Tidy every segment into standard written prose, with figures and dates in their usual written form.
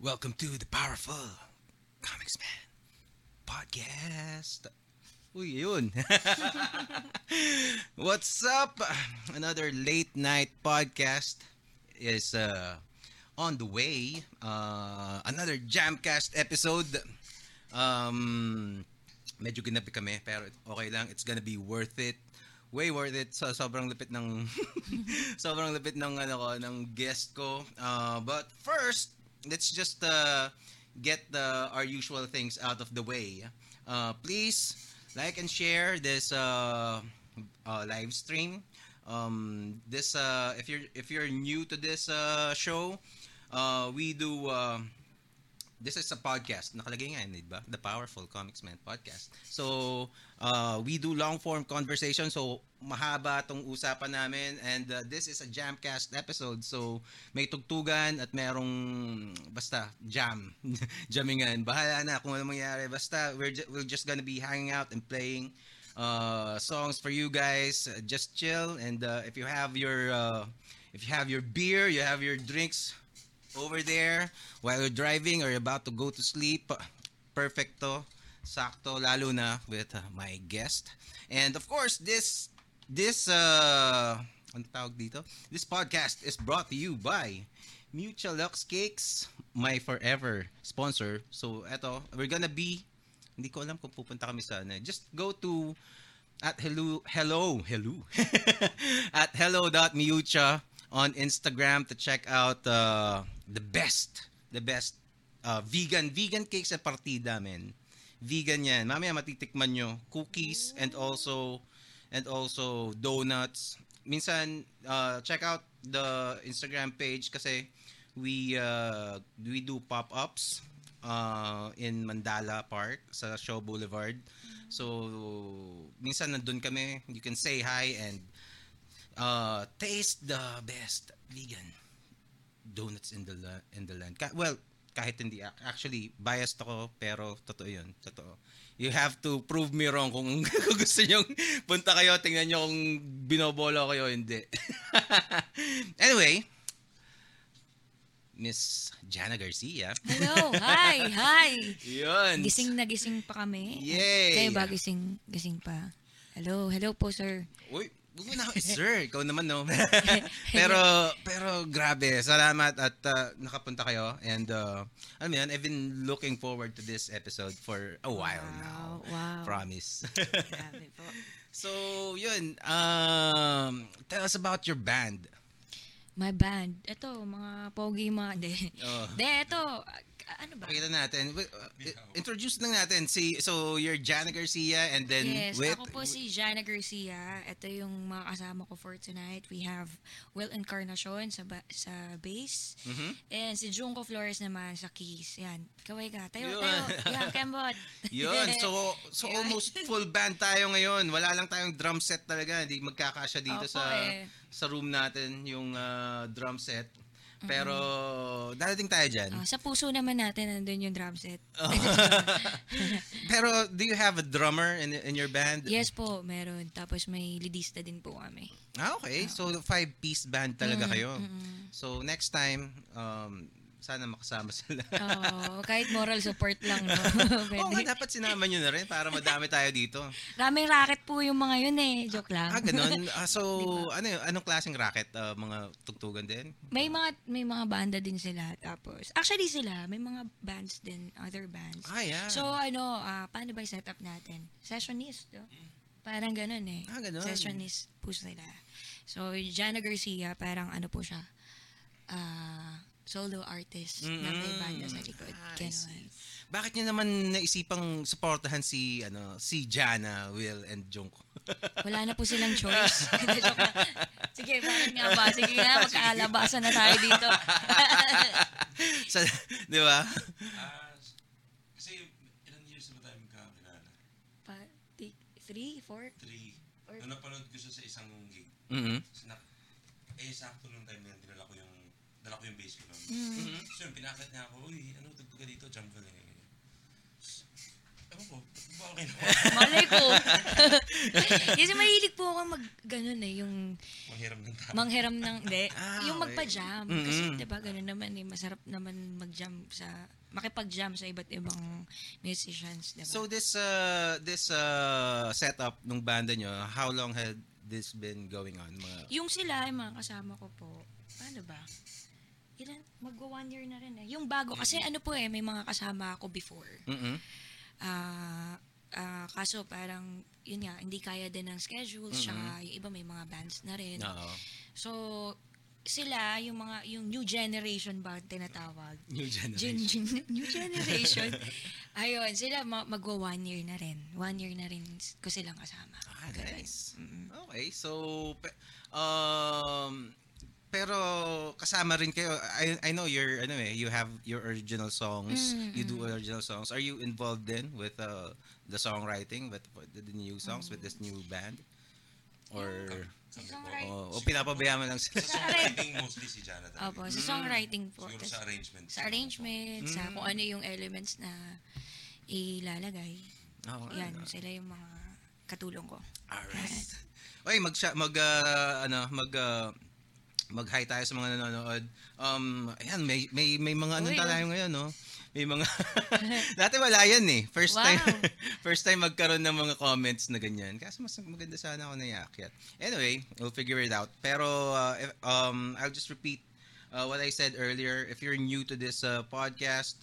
Welcome to The Powerful Komiksman Podcast. Uy, yun. What's up? Another late night podcast is on the way. Another JAMCast episode. Medyo ginabi kami, pero okay lang. It's gonna be worth it. Way worth it. So, sobrang lipit ng ng guest ko. But first, let's just get our usual things out of the way. Please like and share this live stream. This if you're new to this show, we do. This is a podcast. Nakalagay nga yun, diba? The Powerful Komiksman Podcast. So we do long form conversation. So mahaba tong usapan namin, and this is a JAMCast episode. So may tugtugan at merong basta jam, jamingan. Bahala na kung ano mangyari. Basta we're just gonna be hanging out and playing songs for you guys. Just chill, and if you have your beer, you have your drinks over there while you're driving or about to go to sleep, perfecto, sakto, lalo na with my guest. And of course, this podcast is brought to you by Miucha Lux Cakes, my forever sponsor. So eto, we're gonna be, hindi ko alam kung pupunta kami sana. Just go to at hello at hello.miucha on Instagram to check out the best vegan cakes at partida, men. Vegan yan. Mamaya matitikman nyo. Cookies and also donuts. Minsan check out the Instagram page kasi we do pop-ups in Mandala Park sa Shaw Boulevard. So minsan nandun kami. You can say hi and taste the best vegan donuts in the land. Kahit hindi. Actually, biased ako, pero totoo yun. Totoo. You have to prove me wrong kung gusto nyo punta kayo, tingnan nyo kung binobolo kayo, hindi. Anyway, Miss Jana Garcia. Hello. Hi. Yun. Gising na gising pa kami. Yay. Kayo ba gising pa? Hello po, sir. Uy. Sir, ikaw naman, no? pero grabe, salamat at nakapunta kayo. And alam mo yan, I've been looking forward to this episode for a while now. Wow. Promise. Grabe po. So, yun. Tell us about your band. My band? Ito, mga pogi mga... De, ito... Ano ba? Pakita natin. Introduce lang natin. So, you're Jana Garcia, and then... Yes, ako po si Jana Garcia. Ito yung mga kasama ko for tonight. We have Will Encarnacion sa bass. Mm-hmm. And si Junko Flores naman sa keys. Yan. Kaway ka. Tayo. Yan, kembot. Yun. So almost full band tayo ngayon. Wala lang tayong drum set talaga. Hindi magkakasya dito sa room natin yung drum set. Pero, darating tayo dyan. Sa puso naman natin, nandun yung drum set. Pero, do you have a drummer in your band? Yes po, meron. Tapos may leadista din po kami. Okay. So, 5-piece band talaga kayo. Mm-hmm. So, next time, sana makasama sila. Oo, kahit moral support lang. No? Dapat sinama nyo na rin para madami tayo dito. Raming racket po yung mga yun eh. Joke lang. Ganun. So, diba? Anong klaseng racket? Mga tugtugan din? May mga banda din sila. Tapos, actually sila, may mga bands din, other bands. Ah, yeah. So, paano ba yung setup natin? Sessionist, no? Parang ganun eh. Ganun. Sessionist po sila. So, Jana Garcia, parang po siya? Solo artist na may banda sa likod. Bakit niyo naman naisipang supportahan si Jana, Will, and Junko? Wala na po silang choice. Sige, bakit nga ba? Sige nga, magkaalabasan na tayo dito. Di ba? Kasi ilang years na ba tayo magkakilala? 3, 4? 3. Noong napanood ko siya sa isang gig. Mm-hmm. Sakto nung time na dala ko yung bass ko naman. Mm-hmm. So yun, pinakit niya ako, uy, anong tugtog ka dito? Jam ka din. Ewan ko, Malay ko. Kasi mahilig po ako mag-ganon eh, yung... Manghiram ng... Hindi. Yung magpa-jam. Kasi diba, ganon naman eh. Masarap naman mag-jam sa... Makipag-jam sa iba't ibang musicians. Diba? So this setup ng banda nyo, how long had this been going on? Yung sila, yung mga kasama ko po, paano ba? Mag-1 year na rin eh. Yung bago, kasi ano po eh, may mga kasama ako before. Kaso parang, yun nga, hindi kaya din ng schedule, saka yung iba may mga bands na rin. So, sila, yung new generation ba tinatawag? New generation. Ayun, sila mag-1 year na rin. 1 year na rin ko silang kasama. Ah, nice. Okay, so, pero kasama rin kayo. I know your you have your original songs. You do original songs. Are you involved then with the songwriting with the new songs with this new band? Or pinapabayaan mo lang sila? Sa songwriting mostly si Jana. Opo, sa songwriting po. Siguro sa arrangements. Sa arrangements, sa kung ano yung elements na ilalagay. Yan, sila yung mga katulong ko. Alright. Okay, mag-hi tayo sa mga nanonood. Ayan, may mga anong tayo ngayon, no? May mga... Dati wala yan, eh. First time magkaroon ng mga comments na ganyan. Kasi mas maganda sana ako naiakyat. Anyway, we'll figure it out. Pero, I'll just repeat what I said earlier. If you're new to this podcast,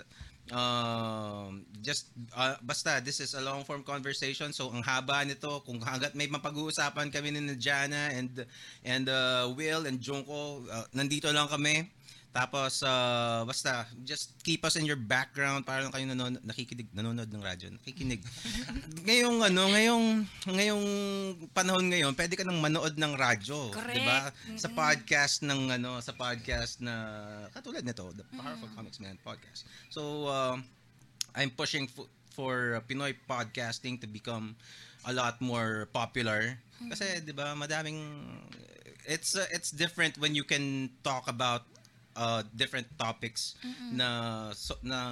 basta this is a long form conversation, so ang haba nito kung hangga't may mapag-uusapan kami ni Jana and Will and Junko, nandito lang kami. Tapos basta just keep us in your background para lang kayo nanonood ng radyo. Ngayong panahon ngayon, pwede ka nang manood ng radyo, 'di ba? Sa podcast na katulad nito, The Powerful Komiksman Podcast. So I'm pushing for Pinoy podcasting to become a lot more popular kasi 'di ba, madaming it's different when you can talk about different topics na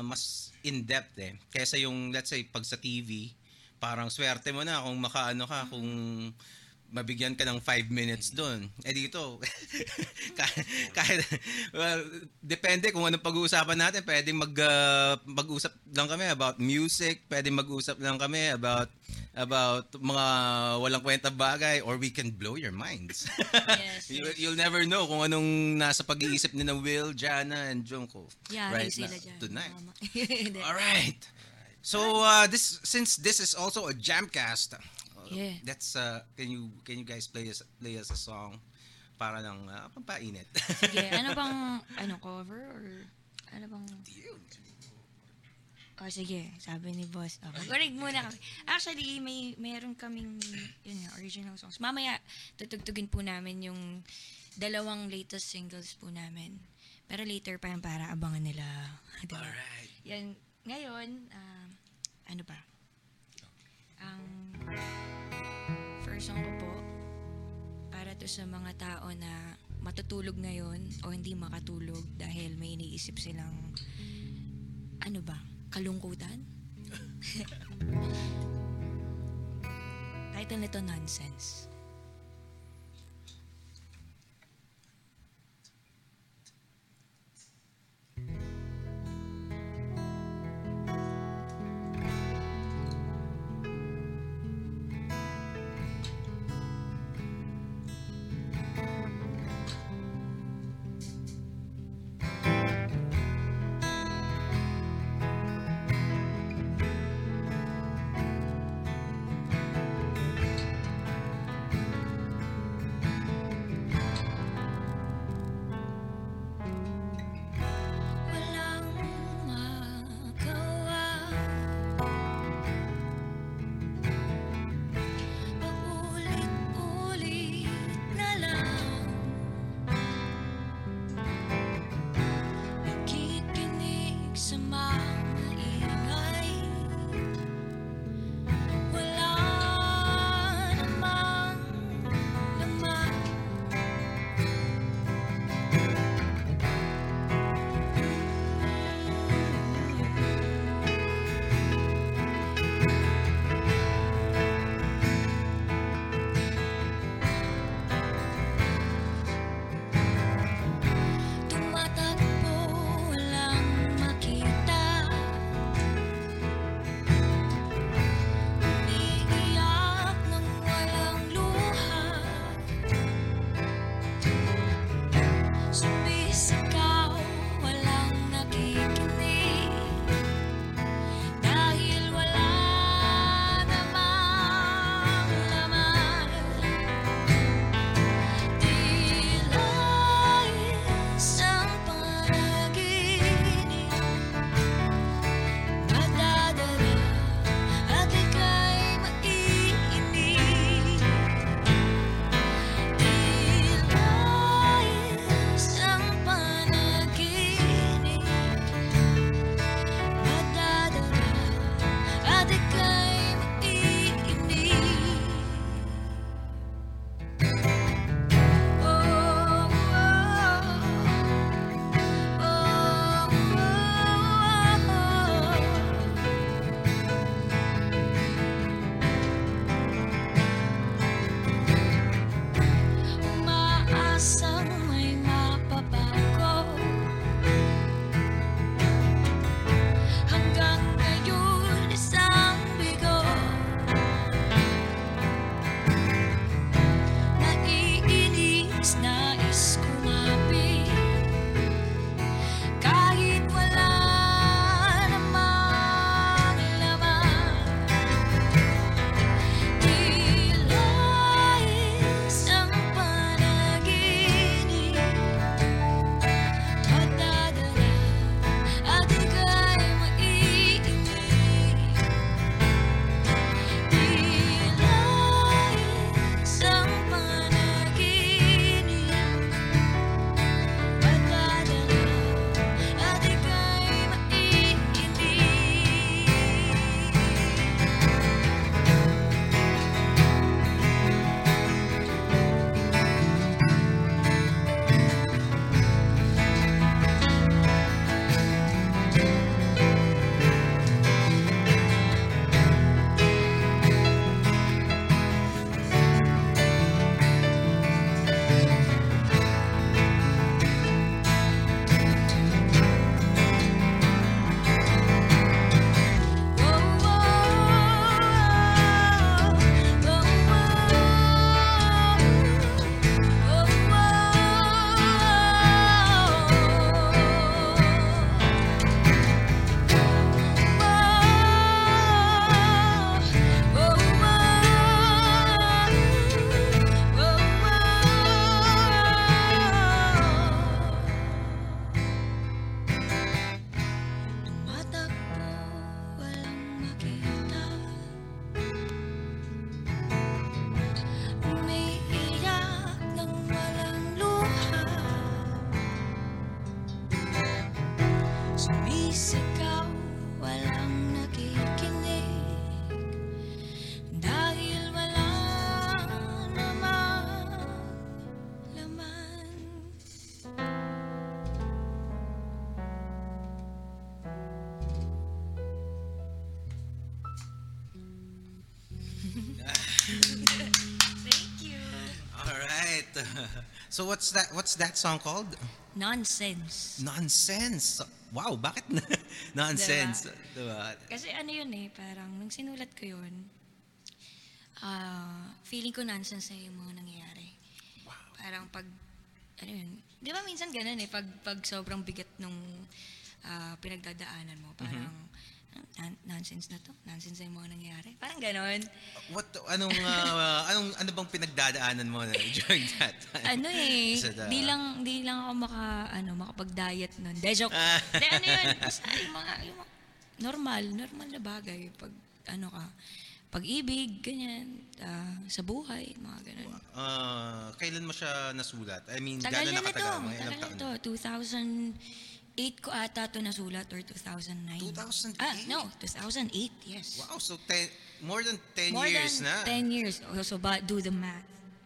mas in-depth eh. Kaysa yung, let's say, pag sa TV, parang swerte mo na kung makaano ka, kung mabigyan ka ng 5 minutes doon. Eh dito, kahit well, depende kung anong pag-uusapan natin. Pwedeng mag-usap lang kami about music, pwedeng mag-usap lang kami about mga walang kwenta bagay, or we can blow your minds. Yes. You'll never know kung anong nasa pag-iisip nila Will, Jana, and Junko. Yeah, right na, tonight. Alright. So, since this is also a JAMCast, that's can you guys play us a song para lang pampainit? Sige, cover or ano bang? Oh, sige, sabi ni boss. Oh, mag-orig muna kami. Actually, meron kaming original songs. Mamaya, tutugtugin po namin yung dalawang latest singles po namin. Pero later pa yan para abangan nila. Diba? Alright. Yan, ngayon, ano ba? Ang first song ko po, para to sa mga tao na matutulog ngayon o hindi makatulog dahil may iniisip silang kalungkutan? Title nito, Nonsense. sisigaw, walang nakikinig, dahil wala namang laman. Thank you. All right. So what's that song called? Nonsense. Wow, bakit nonsense? Diba? Kasi ano yun eh, parang nung sinulat ko yun, feeling ko nonsense na yung mga nangyayari. Wow. Parang pag, ano yun, di ba minsan ganun eh, pag sobrang bigat nung pinagdadaanan mo, parang nonsense na to, nonsense na yung mga nangyayari. Parang ganun. Ano bang pinagdadaanan mo during that time? Ano eh, di lang ako makapag-diet nun. De, joke. De, ano yun, basta yung mga normal na bagay. Pag, ano ka, pag-ibig, ganyan, sa buhay, mga ganun. Kailan mo siya nasulat? I mean, tagal na ito, 2008 ko ata ito nasulat or 2009. 2008? 2008, yes. Wow, so more than 10 years na. 10 years. So do the math.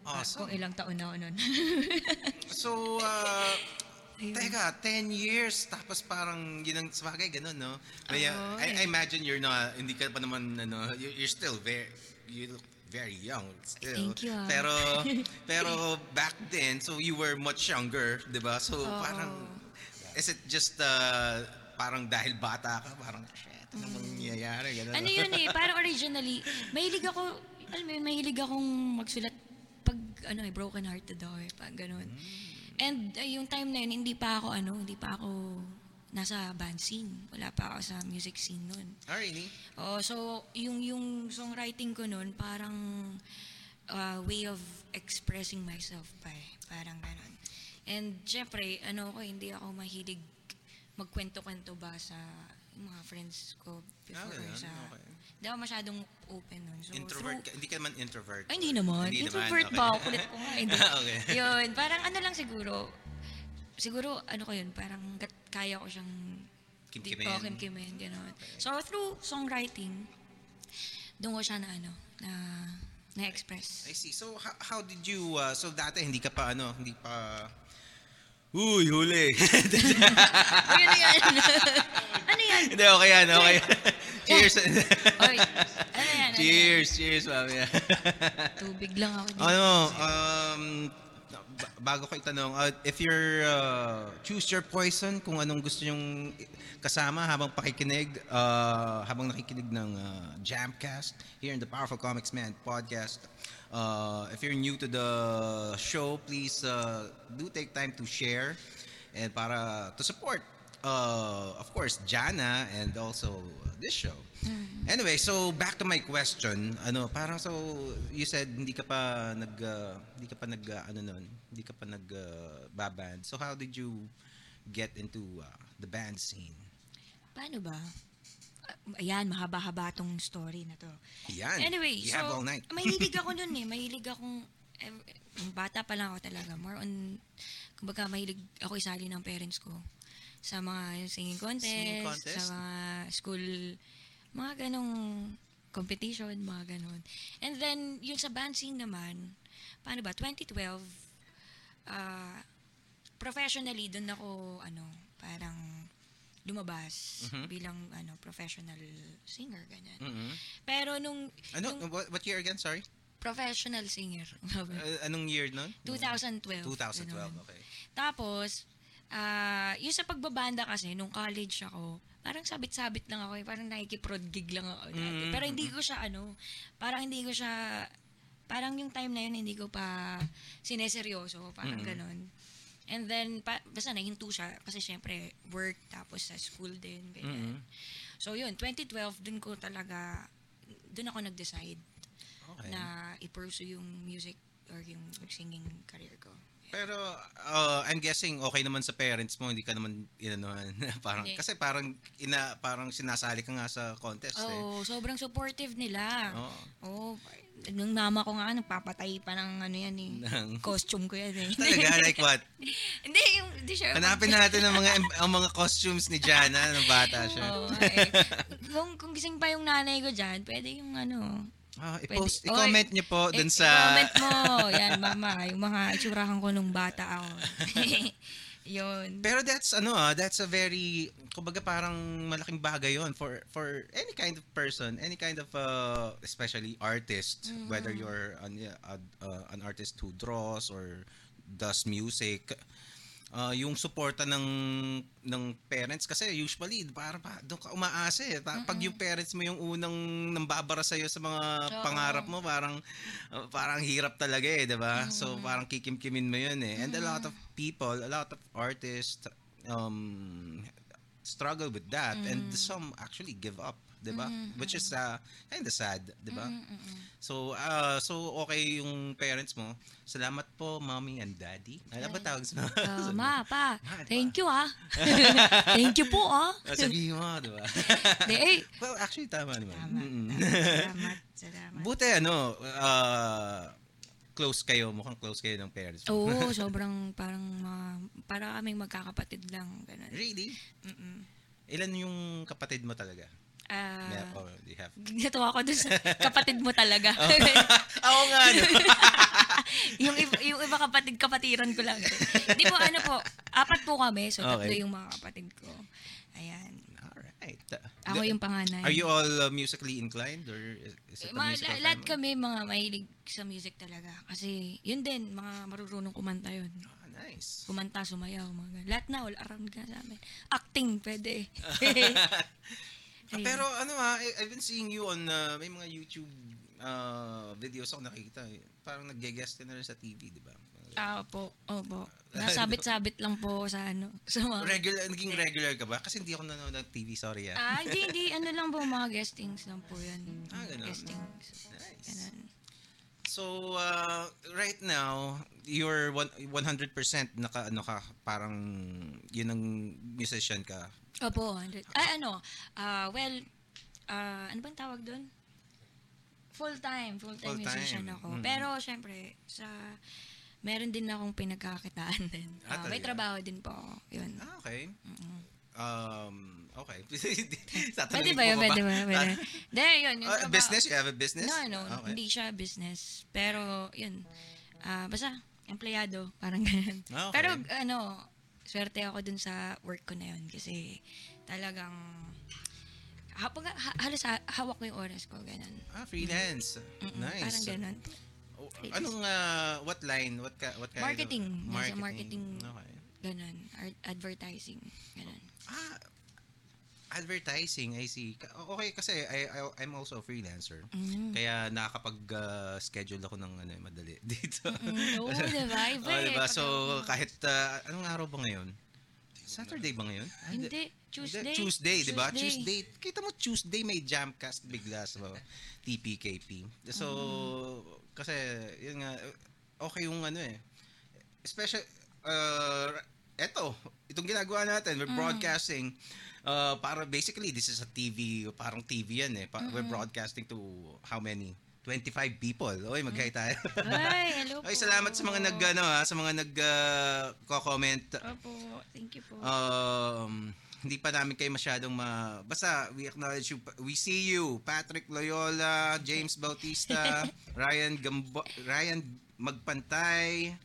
Awesome. Kung ilang taon na ako nun. So, teka, 10 years, tapos parang yun ang sabagay, ganun, no? Kaya, I imagine you're not, hindi ka pa naman, ano, you're still very young still. Thank you. Pero back then, so you were much younger, di ba? So parang, is it just parang dahil bata ka, parang shit, ano bang nangyayari? Ano yun eh, parang originally, mahilig akong magsulat pag ano eh, broken hearted daw eh, pag ganun. And yung time na yun, hindi pa ako nasa band scene. Wala pa ako sa music scene nun. Oh, really? Oo, so yung songwriting ko nun, parang way of expressing myself pa eh. Parang ganun. And syempre, hindi ako mahilig magkwento-kwento ba sa mga friends ko before sa... Okay. Hindi ako masyadong open nun. So, introvert ka? Hindi ka naman introvert? Ay, hindi naman. Introvert ba? Okay. Kulit ko nga. Okay. Yun, parang ano lang siguro. Siguro, ano ko yun, parang kaya ko siyang... Kimkimin. Gano'n. Okay. So, through songwriting, doon ko siya na express. I see. So, how did you... so, dati hindi ka pa... Uy, huli! Ano yan? Hindi, okay yan. Cheers! Oy, ano yan? Cheers, mami. Tubig lang ako dito. Bago ko itanong, if you're... choose your poison, kung anong gusto nyong kasama habang pakikinig, habang nakikinig ng JAMCast here in the Powerful Komiksman Podcast. If you're new to the show, please do take time to share and para to support, of course, Jana and also this show. Anyway, so back to my question. So you said hindi ka pa nagbaband. So how did you get into the band scene? Paano ba? Ayan, mahaba-haba tong story na to. Ayan. Anyway, so, mahilig ako nun eh. Mahilig akong, bata pa lang ako talaga. More on, kumbaga mahilig ako isali ng parents ko sa mga singing contest, sa mga school, mga ganong competition, mga ganon. And then, yung sa band scene naman, 2012, professionally, dun ako, parang, lumabas bilang professional singer ganyan. Mm-hmm. Pero nung what year again, sorry? Professional singer. Anong year noon? 2012. 2012, ganun. Okay. Tapos yung sa pagbabanda kasi nung college ako, parang sabit-sabit lang ako, parang nakikiprod gig lang ako. Mm-hmm. Pero hindi ko siya parang yung time na yun hindi ko pa sineseryoso, parang ganun. And then, basta nahinto siya, kasi syempre, work, tapos sa school din, ganyan. Mm-hmm. So yun, 2012, dun ako nag-decide na i-pursue yung music or yung singing career ko. Yeah. Pero, I'm guessing, okay naman sa parents mo, hindi ka naman, parang, yeah. Kasi parang sinasali ka nga sa contest. Sobrang supportive nila. Nung mama ko nga, nagpapatay pa ng costume ko yan eh. Talaga? Like what? Hindi, yung Pwede siya. Hanapin natin ang mga costumes ni Jana ng bata siya. Oo, eh. Kung gising pa yung nanay ko dyan, pwede yung ano. I-post, i-comment niyo po dun sa... I-comment mo. Yan, mama. Yung mga itsurahan ko nung bata ako. Yun. Pero that's a very, kumbaga parang malaking bagay yun for any kind of person, any kind of, especially artist, mm-hmm. whether you're an artist who draws or does music, yung suporta ng parents kasi usually para doon ka umaasa eh. Pag yung parents mo yung unang nambabara sa iyo sa mga pangarap mo, parang hirap talaga eh, 'di ba? Mm-hmm. So parang kikimkimin mo yun eh. And a lot of people, a lot of artists struggle with that, mm-hmm. and some actually give up, 'di ba? Mm-hmm. Which is kind of sad, 'di ba? Mm-hmm. So okay yung parents mo. Salamat po, Mommy and Daddy. Ano ba tawag sa Ma, Pa. Thank you, ah. Thank you po, ah. Sabihin mo, diba? Well, actually, tama naman. Salamat. Buti, mukhang close kayo ng parents mo. Oo, sobrang parang, para kaming magkakapatid lang. Ganun. Really? Mm-mm. Ilan yung kapatid mo talaga? Natuwa ko dun sa kapatid mo talaga. Oo nga, no? Yung iba kapatiran ko lang. Hindi po, apat po kami. So, tatlo yung mga kapatid ko. Ayan. Alright. Ako yung panganay. Are you all musically inclined? Or is it musical family? Lahat kami mga mahilig sa music talaga. Kasi, yun din, mga marurunong kumanta yun. Nice. Kumanta, sumayaw, mga lahat na, all around ka sa amin. Acting, pwede. Pero I've been seeing you on may mga YouTube videos ako nakikita. Parang nag-guest ka na rin sa TV, di ba? Opo. Nasabit-sabit lang po sa ano. So, naging regular ka ba? Kasi hindi ako nanonood ng TV, sorry. Hindi. Ano lang po, mga guestings lang po yan. Ganun. Guestings. Nice. Ganun. So, right now, you're 100% parang yun ang musician ka. Opo, 100. Ano bang tawag doon? Full-time musician ako. Mm-hmm. Pero, syempre, meron din akong pinagkakitaan din. May trabaho din po ako. Yun. Okay. Mm-hmm. Okay. Pwede ba? There, yun. Business? You have a business? No. Okay. Hindi siya business. Pero, yun. Basta, empleyado. Parang ganun. Okay. Pero, swerte ako dun sa work ko na yun kasi talagang halos hawak ko yung oras ko, ganun. Freelance. Mm-hmm. Nice. Parang ganun. Anong, what line? What kind? Marketing. Okay. Ganun. Advertising. Ganun. Advertising, I see. Okay, kasi I'm also a freelancer. Mm-hmm. Kaya nakakapag-schedule ako ng madali dito. Oo, diba? Iba. So, kahit, anong araw ba ngayon? Saturday ba ngayon? Hindi. Tuesday, diba? Tuesday. Kita mo, Tuesday may JAMCast bigla sa TPKP. So, kasi, yun nga, okay yung especially, itong ginagawa natin, we're broadcasting. Para basically, this is a TV, parang TV yan eh. We're broadcasting to how many? 25 people. Oy, magkaya tayo. Ay, hello po. Oy, salamat sa mga nag-comment. Opo, thank you po. Hindi pa namin kayo masyadong basta, we acknowledge you. We see you. Patrick Loyola, James Bautista, Ryan Magpantay,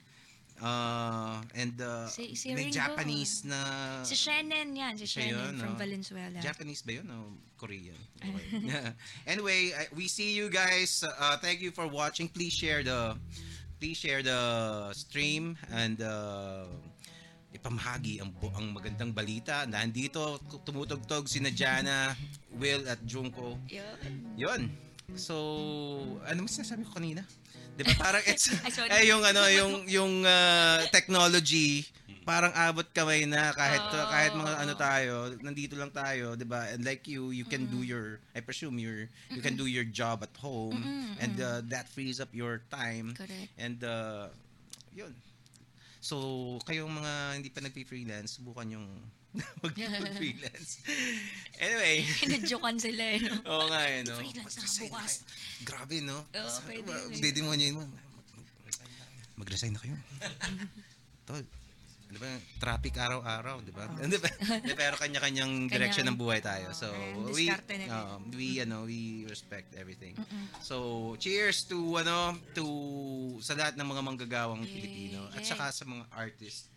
si may Ringo. Japanese na... Si Shannon yan. Si Shannon from Valenzuela. Japanese ba yun o Korean? Okay. Anyway, we see you guys. Thank you for watching. Please share the stream and ipamahagi ang magandang balita. Nandito, tumutugtog si Jana, Will at Junko. Yun. So, ano mas nasabi ko kanina? Diba parang yung technology parang abot kamay na kahit mga tayo nandito lang tayo, 'di ba? And like you can do your you can do your job at home, and that frees up your time. Correct. And yun. So kayong mga hindi pa nagpi-freelance, subukan yung mag-freelance. Anyway. Nag-jokean sila no? Oo nga freelance na bukas. Grabe no? Pwede. Dedemonyohin mo. Mag-resign na kayo. Tol, Di ba? Traffic araw-araw, di ba? Oh. Di ba? Pero kanya-kanyang direction ng buhay tayo. So, we respect everything. Mm-mm. So, cheers to sa lahat ng mga manggagawang Pilipino at saka sa mga artist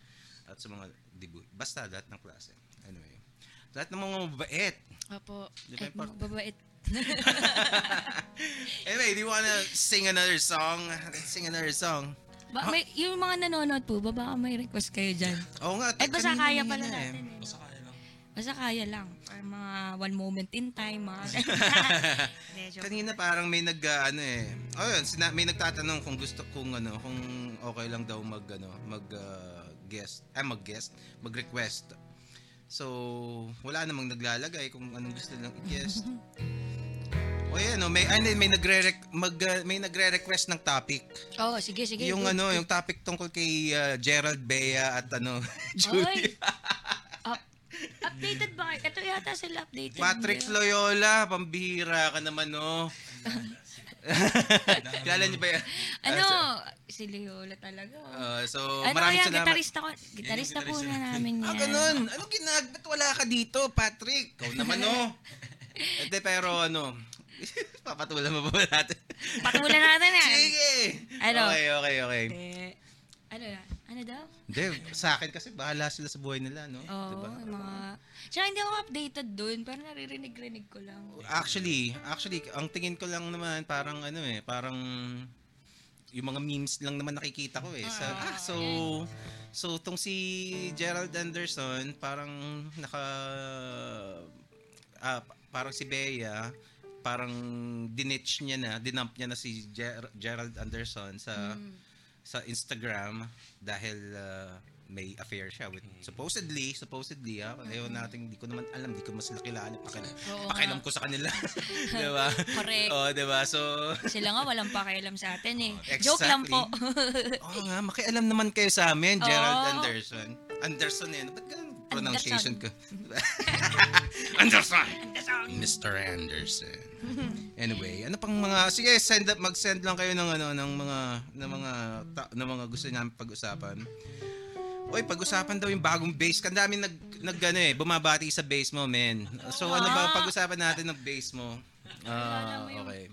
at sa mga debut. Basta lahat ng klase. Anyway. Lahat ng mga mababait. Opo. Di ba? Mababait. Anyway, do you wanna sing another song? Let's sing another song. May, yung mga nanonood po, baka may request kayo dyan. Oo nga. Basta kaya pala natin. Basta kaya lang. Para mga one moment in time. Kanina parang may may nagtatanong kung gusto kung okay lang daw mag-request. So, wala namang naglalagay kung anong gusto lang i-guest. May nagre-request ng topic. Oo, sige. Yung topic tungkol kay Gerald Bea at Julia. Updated ba? Ito yata sila updated. Patrick Loyola, pambihira ka naman, no? Kilala niyo ba yan? Si Loyola talaga. So, maraming salamat. Gitarista ko na namin yan. Ganun. Anong ginagawa? Wala ka dito, Patrick. Ikaw naman, no? Papatulan mo ba natin? Patulan natin yan. Sige. Okay. Ano daw? Hindi, sa akin kasi bahala sila sa buhay nila, no? Oo, diba? Tsaka hindi ako updated doon, parang naririnig-rinig ko lang. Actually, ang tingin ko lang naman, parang yung mga memes lang naman nakikita ko, eh. So, tong si Gerald Anderson, parang parang si Bea, parang dinitch niya na, dinump niya na si Gerald Anderson sa Instagram dahil may affair siya with supposedly ayaw natin, di ko naman alam, di ko mas nakilala, pakialam ko sa kanila. Diba? Correct. Oh, diba? So sila nga walang pakialam sa atin, eh. Exactly. Joke lang po. Oo nga, makialam naman kayo sa amin, Gerald Anderson, eh. Ba't ganun pronunciation ko? Anderson! Mr. Anderson. Anyway, sige, mag-send lang kayo ng mga gusto namin pag-usapan. Oy, pag-usapan daw yung bagong bass. Ang daming bumabati sa bass mo, men. So, ano ba pag-usapan natin ng bass mo? Okay.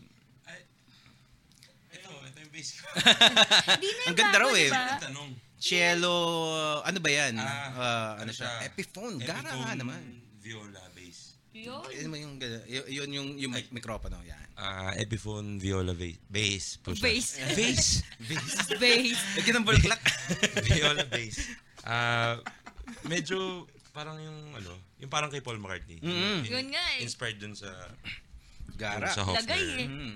Ito yung bass ko. Ang ganda raw, eh. Tanong. Cello, ano ba yan? Epiphone. Gara nga naman. Viola bass. Yun yung microphone. Yan. Epiphone, viola bass. Bass. Lagyan ng bulaklak. Viola bass. Medyo parang yung parang kay Paul McCartney. Mm-hmm. Yun nga, eh. Inspired dun sa Gara. Sa Lagay, eh. Mm-hmm.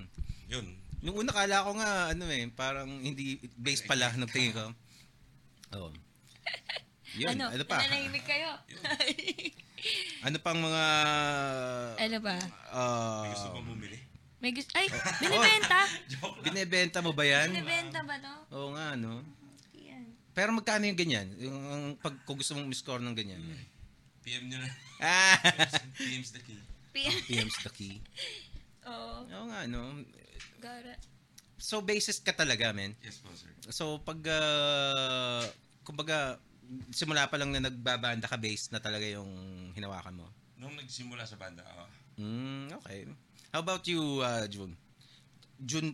Yun. Nung una kala ko nga, parang hindi bass pala nung tingin ko. Oo. Yun, ano pa? Nanahimik kayo. Ano pang mga... Ano ba? May gusto kong bumili? Binibenta! Binibenta mo ba yan? Binibenta ba to? Oo nga, no? Yan. Pero magkano yung ganyan? Kung gusto mong miscore ng ganyan. PM nyo na. PM's the key. PM's the key. Oo nga, no? Gara. So, bassist ka talaga, men? Yes po, sir. So, pag... kumbaga... simula pa lang na nagbabanda ka, bass na talaga yung hinawakan mo? Nung nagsimula sa banda ako. Okay. How about you, June?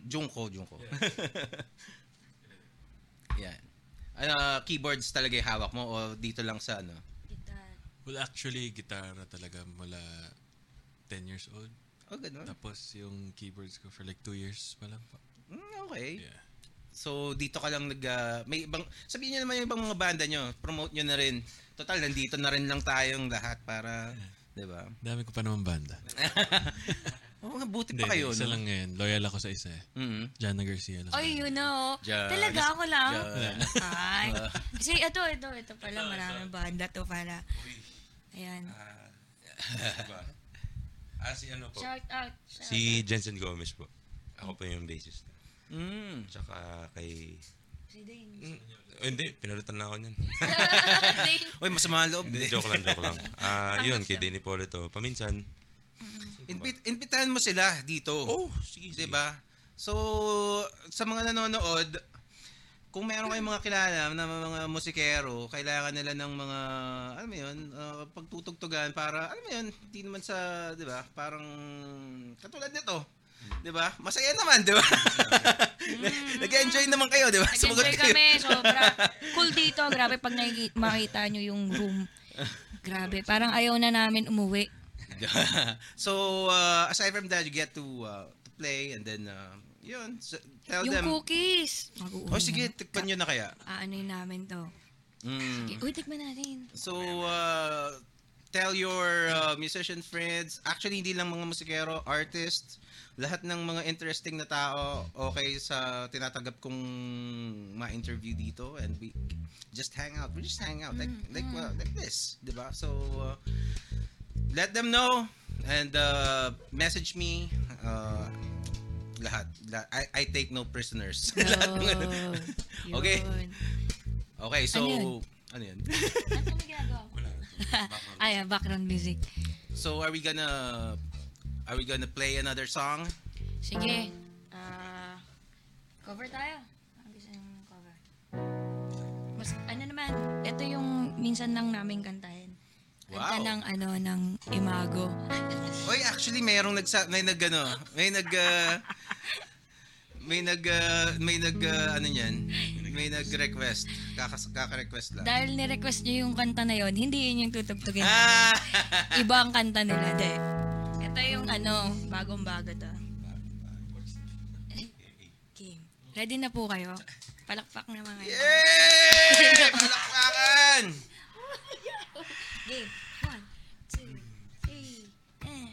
Junko. Yeah. Keyboards talaga yung hawak mo o dito lang sa ? Guitar. Well, actually, gitara talaga mula 10 years old. Oh, ganun. Tapos yung keyboards ko for like 2 years pa lang pa. Okay. Yeah. So, dito ka lang may ibang... Sabihin nyo naman yung ibang mga banda nyo. Promote nyo na rin. Total, nandito na rin lang tayong lahat para... Yeah. Diba? Dami ko pa naman banda. Buti pa kayo. Isa lang ngayon. Loyal ako sa isa. Mm-hmm. Jana Garcia. Talaga ako lang. Ay. Kasi ito pala. Maraming banda to para... Ayan. Si ano po? Shout out. Si Jensen Gomez po. Ako po yung bassist. Tsaka kay... Hindi, pinalitan na ako niyan. Uy, masama loob. Joke lang. Yun, kay Danny Polito. Paminsan. Invitahan mo sila dito. Oh, sige. Diba? So, sa mga nanonood, Kung meron kayong mga kilala na mga musikero, kailangan nila ng mga, alam mo yun, pagtutugtugan para, alam mo yun, hindi naman sa, di ba, parang katulad nito, di ba? Masaya naman, di ba? Nag-enjoy naman kayo, di ba? Nag-enjoy kami, sobra. Cool dito, grabe pag makita nyo yung room. Grabe, parang ayaw na namin umuwi. So, aside from that, you get to play and then, yun, so tell yung them. Yung cookies. O oh, sige, tikman nyo na kaya. Aano'y namin to. Mm. Uy, tikman natin. So, tell your musician friends, actually hindi lang mga musikero, artists, lahat ng mga interesting na tao, okay sa tinatanggap kong ma-interview dito, and we just hang out. We just hang out like this, di ba? So, let them know and message me. Lahat. I take no prisoners. Oh, okay. Yun. Okay, so ano yun? Ay, background music. So are we gonna play another song? Sige. Cover tayo. Ang gusto ng cover. Mas ano naman, ito yung minsan lang naming kantahin. Wow. Kanta ng ano ng Imago. Oy, actually may nag-request. Kaka-request lang. Dahil ni-request niyo yung kanta na yon, hindi yun yung tutugtugin. Iba ang kanta nila, de. Ito yung ano, bagong-bago to. Game. Ready na po kayo? Palakpak na mga. Yay! Palakpakan! Game. 1, 2, 3, and...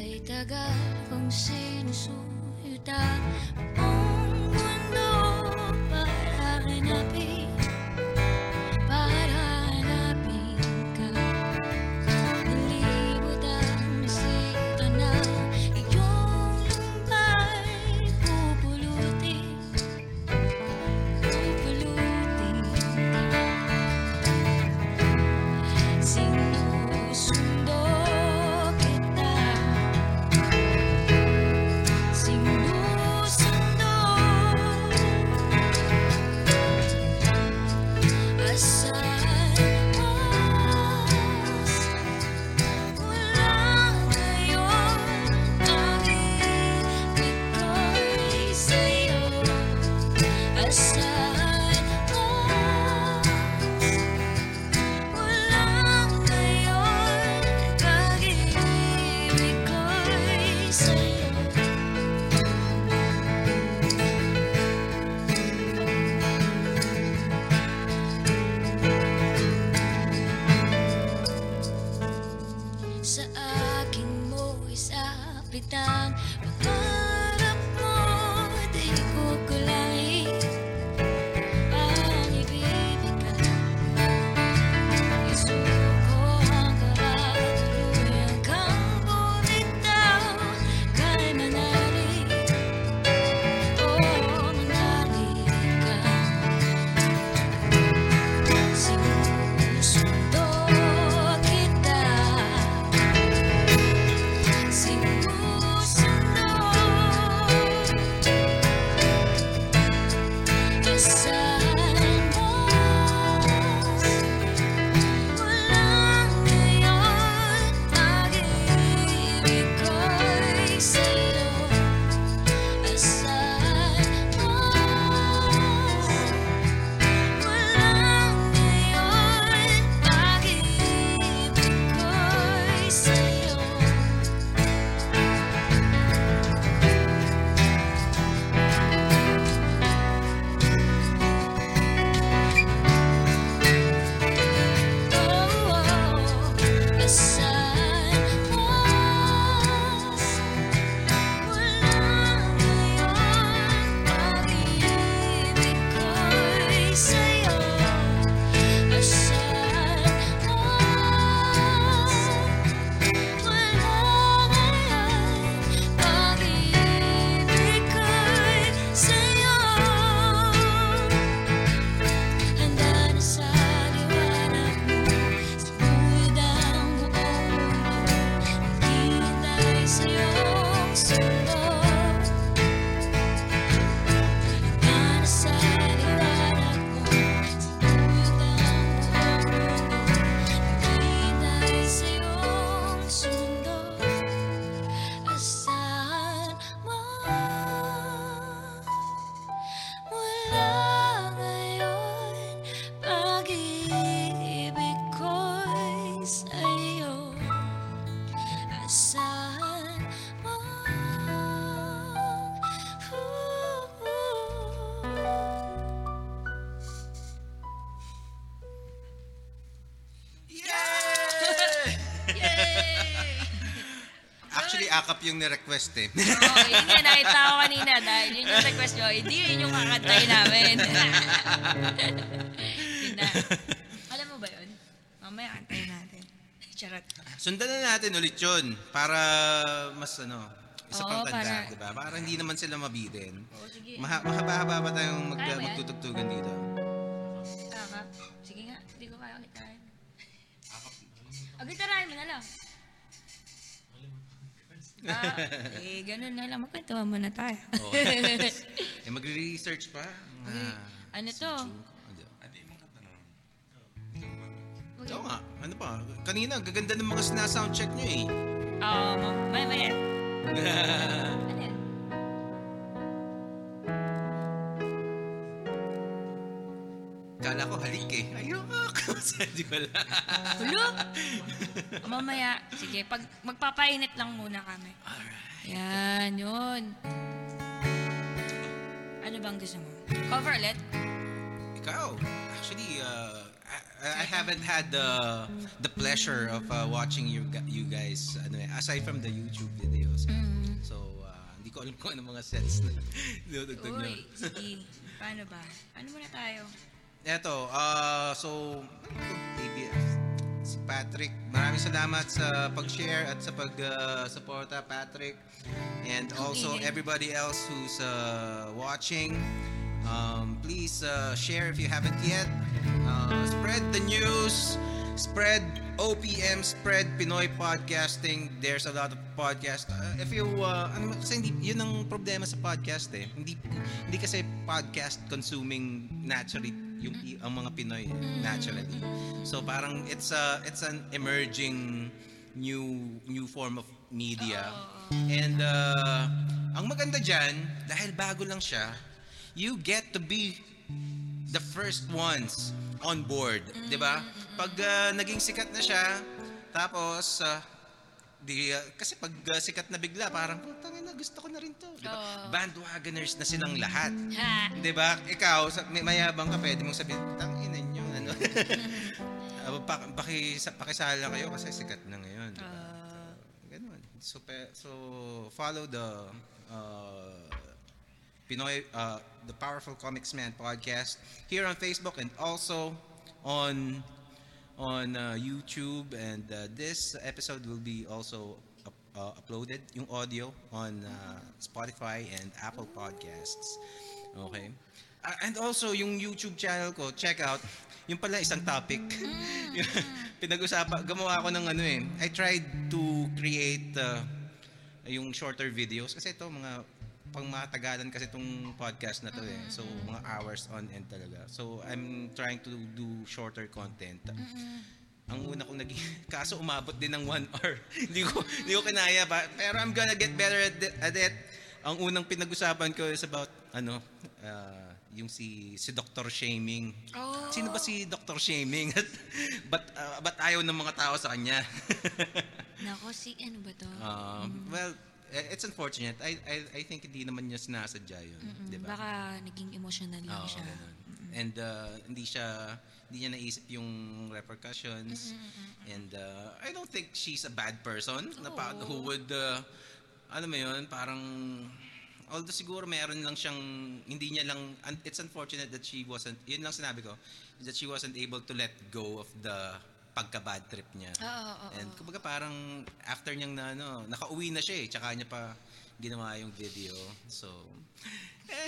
Kay taga kung sinusuta akap yung ni-request eh. Oo, yun nga, nakitawa kanina dahil yun yung request nyo, hindi yun yung kakantay namin. Alam mo ba yun? Mamaya kantayin natin. Charot. Sundan na natin ulit yun para mas ano... Isa pang tanda, di ba? Para hindi naman sila mabitin. Mahaba-haba pa tayong magtutugtugan dito. Kaka. Sige nga, hindi ko kaya gitarahin. O, gitarahin mo na lang. Eh, ganun na lang. Magkwentuhan mo na tayo. Eh, magre-research pa. Ano to? Oo nga, ano pa? Kanina, gaganda ng mga sinasoundcheck nyo eh. Oo, may. Ano yan? Kala ko halik eh. Ayok! Di ba lang? Tulog! Mamaya, sige, pag magpapainit lang muna kami. Alright. Yan, yun. Ano bang gusto mo? Cover ulit? Ikaw. Actually, I haven't had the pleasure of watching you guys anyway, aside from the YouTube videos. Mm-hmm. So, hindi ko alam kung ano mga sets na dinudugtog nyo. Uy, sige. Paano ba? Ano muna tayo? Eto, so, si Patrick, maraming salamat sa pag-share at sa pag-suporta, Patrick. And also, everybody else who's watching. Please share if you haven't yet. Spread the news. Spread OPM. Spread Pinoy podcasting. There's a lot of podcasts. If you, kasi hindi, yun ang problema sa podcast eh. Hindi kasi podcast consuming naturally yung mga Pinoy naturally. So parang it's an emerging new form of media. And ang maganda dyan, dahil bago lang siya. You get to be the first ones on board, di ba? Pag naging sikat na siya, tapos kasi pag sikat na bigla, parang putang ina, gusto ko na rin 'to, di ba? Oh. Bandwagoners na silang lahat. Di ba? Ikaw, mayabang ka, pwede mong sabihin, tang ina niyo, ano? Pakisala kayo kasi sikat na ngayon, di ba? Ganun. So follow the Pinoy, the Powerful Komiksman Podcast here on Facebook and also on YouTube, and this episode will be also uploaded yung audio on Spotify and Apple Podcasts. Okay. And also yung YouTube channel ko, check out. Yung pala isang topic. Pinag-usapan, gumawa ako ng ano eh. I tried to create yung shorter videos kasi ito mga pangmatagalan kasi itong podcast na to eh. So, mga hours on end talaga. So, I'm trying to do shorter content. Ang una kong kaso umabot din ng 1 hour. Hindi ko kinaya pa. Pero I'm gonna get better at it. Ang unang pinag-usapan ko is about, yung si Dr. Shaming. Oh. Sino ba si Dr. Shaming? Ba't ayaw ng mga tao sa kanya? Nako, si ano ba to? Well, it's unfortunate. I think hindi naman niya sinasadya yun, di ba? Baka naging emotional lang siya. And hindi niya naisip yung repercussions. And I don't think she's a bad person who would alam mo yun, parang although siguro meron lang siyang hindi niya lang, it's unfortunate that she wasn't, yun lang sinabi ko, that she wasn't able to let go of the pagka-bad trip niya. And kumbaga parang after niyang nakauwi na siya eh, tsaka niya pa ginawa yung video. So,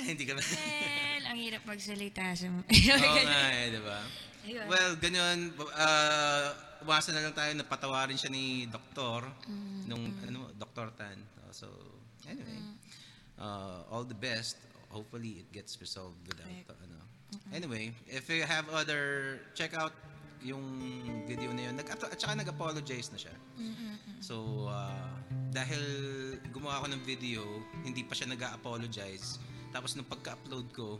hindi ka ba? Well, ang hirap magsalita siya. Oo nga eh, diba? Well, ganyan, wasa na lang tayo, napatawarin siya ni Doktor, Doktor Tan. So, anyway, all the best. Hopefully, it gets resolved without, Anyway, if you have other, check out yung video na yun. At saka nag-apologize na siya. So, dahil gumawa ako ng video, hindi pa siya nag-apologize. Tapos nung pagka-upload ko,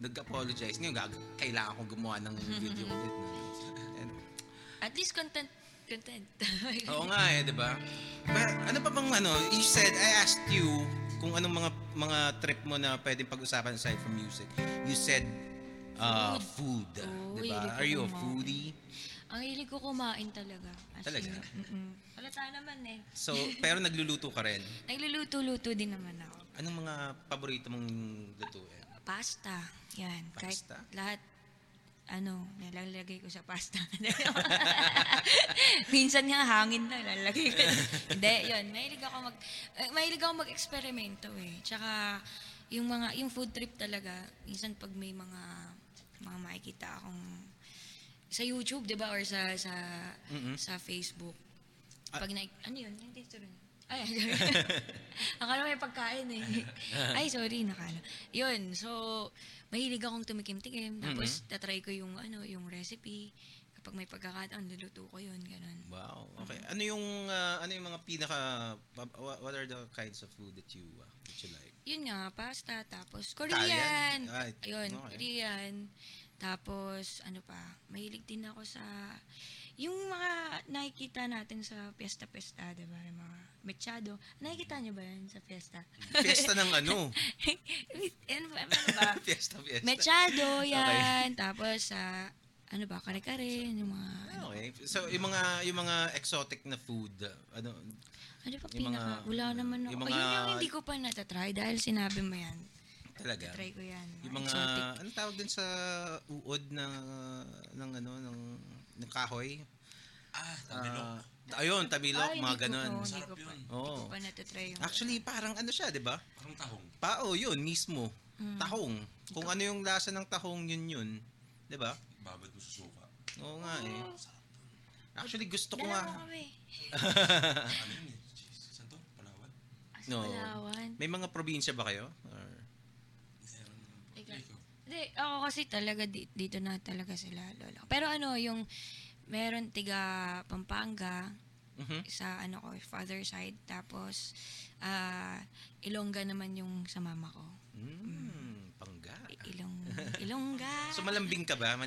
nag-apologize. Ngayon, kailangan kong gumawa ng video ulit. At least content. Oo nga eh, di ba? Ano pa bang you said, I asked you kung anong mga trip mo na pwedeng pag-usapan aside from music. You said, food. Diba? Are you a foodie? Ang hilig ko kumain talaga. Actually. Talaga? Halata naman eh. So, pero nagluluto ka rin? Nagluluto-luto din naman ako. Anong mga paborito mong lutuin? Pasta. Yan. Pasta? Kahit lahat, nilalagay ko sa pasta. Minsan nga hangin na, lalagay ko. Hindi, yun. Mahilig ako mag-eksperimento eh. Tsaka, yung food trip talaga, minsan pag may mga makikita akong sa YouTube, 'di ba, or sa Facebook. Pag yung dito rin. Ay. Akala ko may pagkain eh. Ay, sorry, nakala. 'Yun. So, mahilig akong tumikim-tikim, tapos tatry ko yung recipe. Kapag may pagkakataon, luluto ko 'yun, ganun. Wow. Okay. Ano yung mga what are the kinds of food that you like? 'Yun nga, pasta, tapos Korean. Right. Ayun, okay. Korean. Tapos mahilig din ako sa yung mga nakikita natin sa piyesta-piyesta, 'di ba? Yung mga mechado. Nakikita niyo ba 'yan sa piyesta? Piyesta ng ba? Piyesta. Mechado 'yan. Okay. Tapos sa kare-kare, yung mga okay. So, yung mga exotic na food, ano pa pinaka? Wala naman ako. Yung hindi ko pa natatry dahil sinabi mo yan. Talaga? Try ko yan. Yung mga exotic. Ano tawag din sa uod ng kahoy? Tabilok. Ayun, tabilok, mga ganun. Masarap yun. Hindi ko pa natatry yun. Actually, parang siya, di ba? Parang tahong. Yun, mismo. Tahong. Kung ano yung lasa ng tahong, yun. Di ba? Babad mo sa sofa. Oo nga eh. Actually, gusto ko nga. Dalawa kami. Ano yun eh? Saan to? Palawan? Palawan? May mga probinsya ba kayo? Hindi, ako kasi talaga dito na talaga sila lolo. Pero yung meron tiga Pampanga sa father side. Tapos, Ilongga naman yung sa mama ko. Pangga. Ilongga. So malambing ka ba,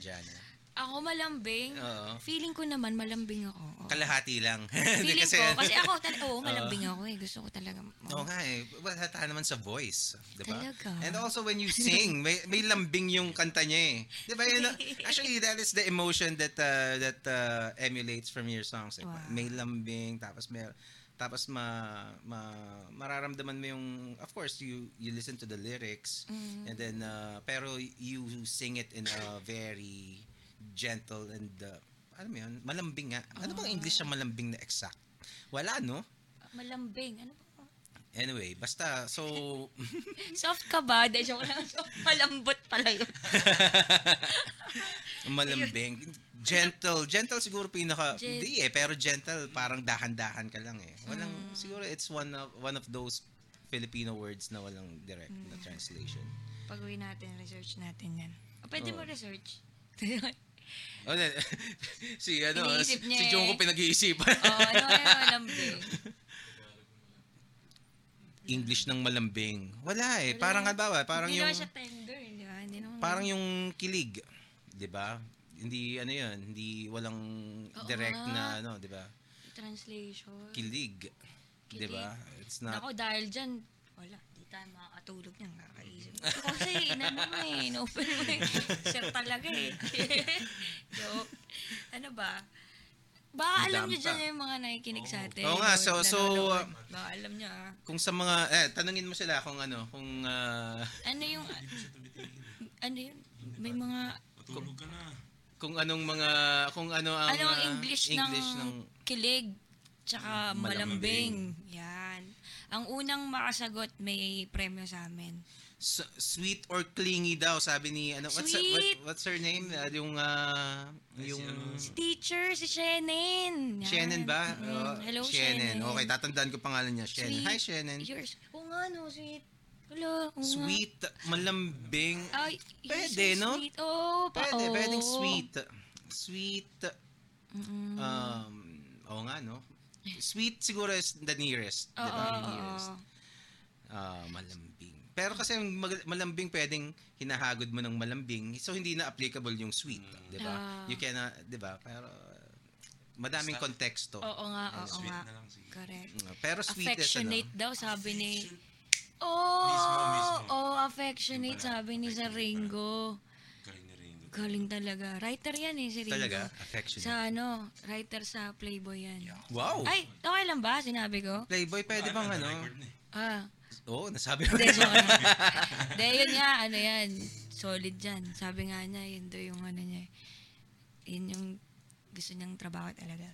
Jana? Ako malambing. Oo. Feeling ko naman malambing ako. Oo. Kalahati lang. Feeling ko kasi ako malambing ako eh. Gusto ko talaga. Oo nga eh. Halata naman sa voice, 'di ba? And also when you sing, may lambing yung kanta niya eh. 'Di ba? Actually that is the emotion that emulates from your songs. Eh. Wow. May lambing tapos mararamdaman mo yung, of course you listen to the lyrics and then pero you sing it in a very gentle and malambing nga. Ano bang English yung malambing na exact? Wala no? Malambing. Ano ba? Anyway, basta so soft ka ba? Dahil siya ko lang soft. Malambot pala yun. Malambing. Gentle siguro pinaka hindi eh, pero gentle parang dahan-dahan ka lang eh. Walang siguro it's one of those Filipino words na walang direct na translation. Pag-uwi natin, research natin 'yan. Pwede mo research. Si Junko pinag-iisipan. Malambing. English ng malambing. Wala eh. Wala. Parang yung hindi siya tender, di ba? Hindi naman parang yung kilig, di ba? Hindi hindi walang direct na di ba? Translation. Kilig. Di ba? It's not. Ako dahil diyan, wala. Di tayo makakatulog nang kakaisip. Kasi inopen mo eh. Sir talaga eh. So, alam niyo dyan yung mga nakikinig sa atin. Oo nga, so alam niyo kung sa mga, tanungin mo sila kung may mga, matulog ka na. Anong English ng kilig, tsaka malambing. Yan. Ang unang makasagot may premyo sa amin. So, sweet or clingy daw sabi ni what's her name si teacher si Shannon. Yan. Shannon ba? Hello Shannon. Okay, tatandaan ko pangalan niya, Shannon. Hi Shannon. Yours. Kung sweet. Hello. Sweet, malambing. Ay, pwede so no? Sweet. Oh, pwedeng sweet. Sweet. Sweet siguro is the nearest. Malambing. Pero kasi malambing pwedeng hinahagod mo ng malambing. So hindi na applicable yung sweet, 'di ba? You cannot, 'di ba? Pero madaming konteksto. Oo nga. Na lang sige. Correct. Pero sweet affectionate daw sabi ni affectionate sabi ni Ringo. Galing talaga. Writer yan eh, si Rico. Talaga? Affectionate. Sa ano, writer sa Playboy yan. Yeah. Wow! Ay, okay lang ba? Sinabi ko? Playboy, pwede bang ano? Ah. Oo, nasabi ko. Hindi, yun nga, ano yan. Solid yan. Sabi nga niya, yun do yung ano niya. Yun yung gusto niyang trabaho talaga.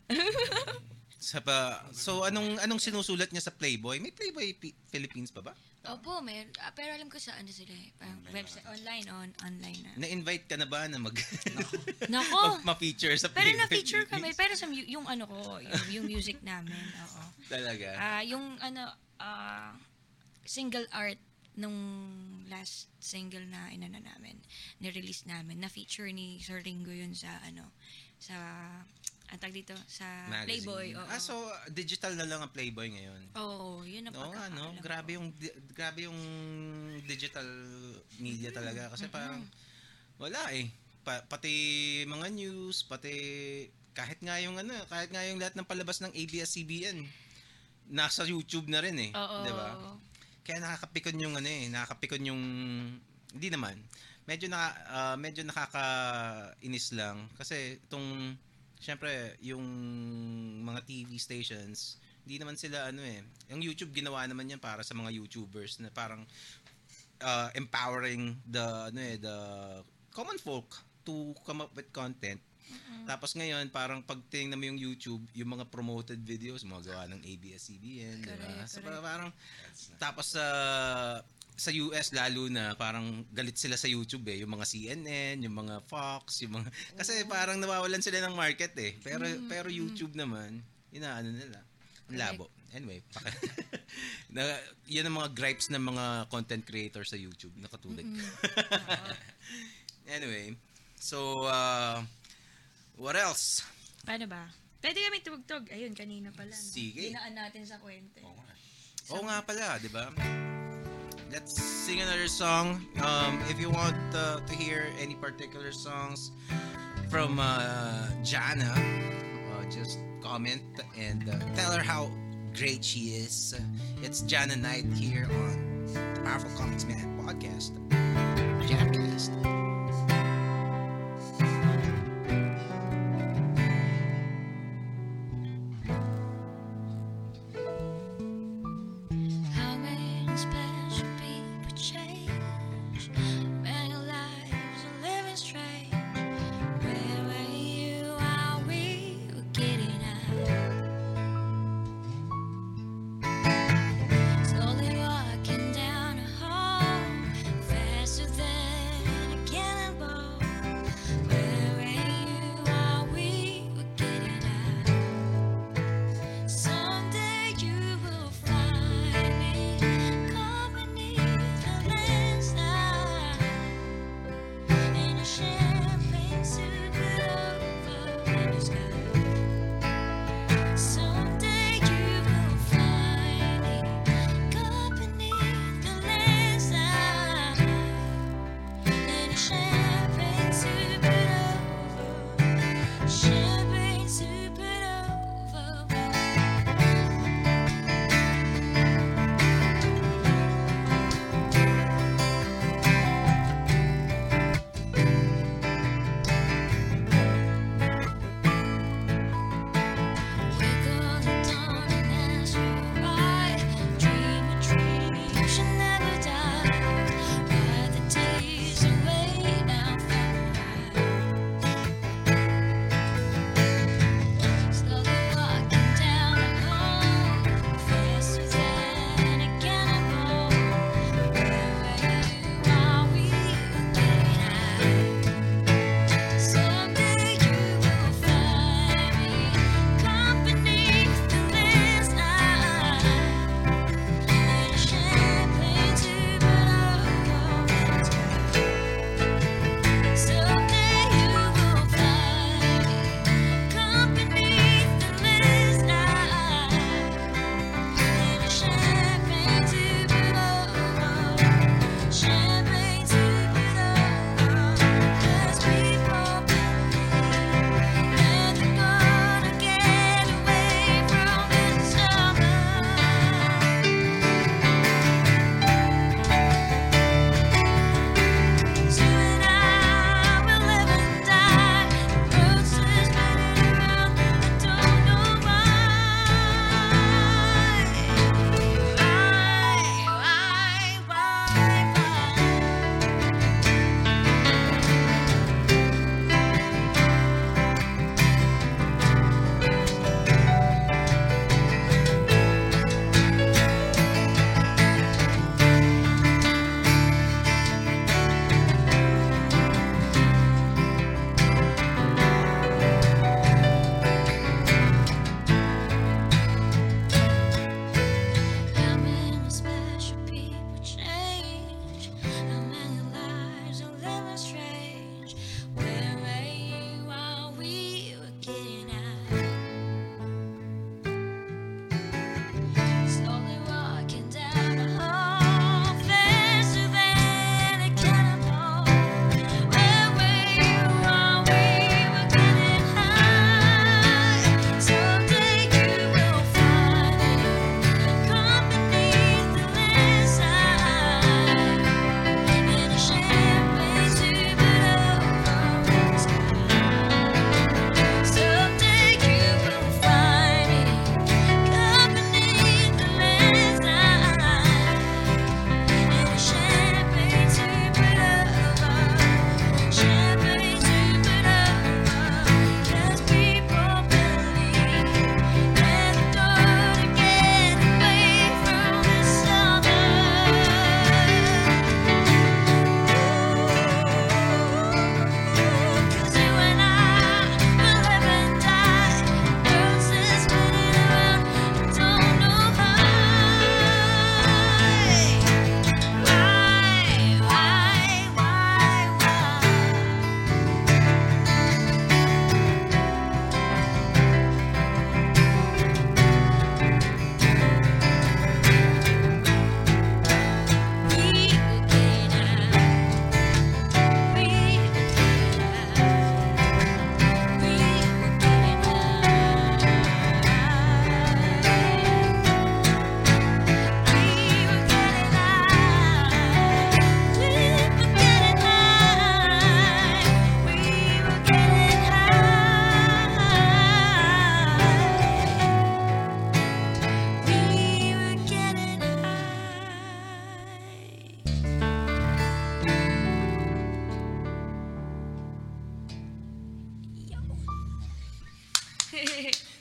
So, anong sinusulat niya sa Playboy? May Playboy Philippines pa ba? Opo, may, pero alam ko sa ano sila eh. Website, online na. Na-invite ka na ba na mag... Nako! Ma-feature sa Playboy? Pero na-feature kami. Pero sa yung ano ko, yung music namin. Oo. Talaga? Yung ano, single art nung last single na inano namin, ni-release namin. Na-feature ni Sir Ringo yun sa ano, sa... Atag dito sa magazine. Playboy. Oo. So digital na lang ang Playboy ngayon. Oo, yun ang pagkakaalam. Oo, ano, grabe yung digital media talaga kasi parang wala eh. Pati mga news, pati kahit nga yung lahat ng palabas ng ABS-CBN nasa YouTube na rin eh, 'di ba? Kaya nakakapikon yung hindi naman. Medyo nakakainis lang kasi itong siyempre, yung mga TV stations, hindi naman sila ano eh. Yung YouTube, ginawa naman yan para sa mga YouTubers na parang empowering the common folk to come up with content. Mm-hmm. Tapos ngayon, parang pagtingin mo yung YouTube, yung mga promoted videos, mga gawa ng ABS-CBN, diba? So, parang, tapos sa US lalo na parang galit sila sa YouTube eh, yung mga CNN, yung mga Fox, yung mga kasi parang nawawalan sila ng market eh. Pero YouTube naman, inaano nila. Ang labo. Anyway, yan ang mga gripes ng mga content creators sa YouTube na katulad. Anyway, so what else? Paano ba? Pwede kami tugtog. Ayun, kanina pala. No? Sige. Dinaan natin sa kwento. Oo nga. Oo nga pala, di ba? Let's sing another song. If you want to hear any particular songs from Jana, just comment and tell her how great she is. It's Jana Night here on the Powerful Komiksman Podcast, JAMCast. Again.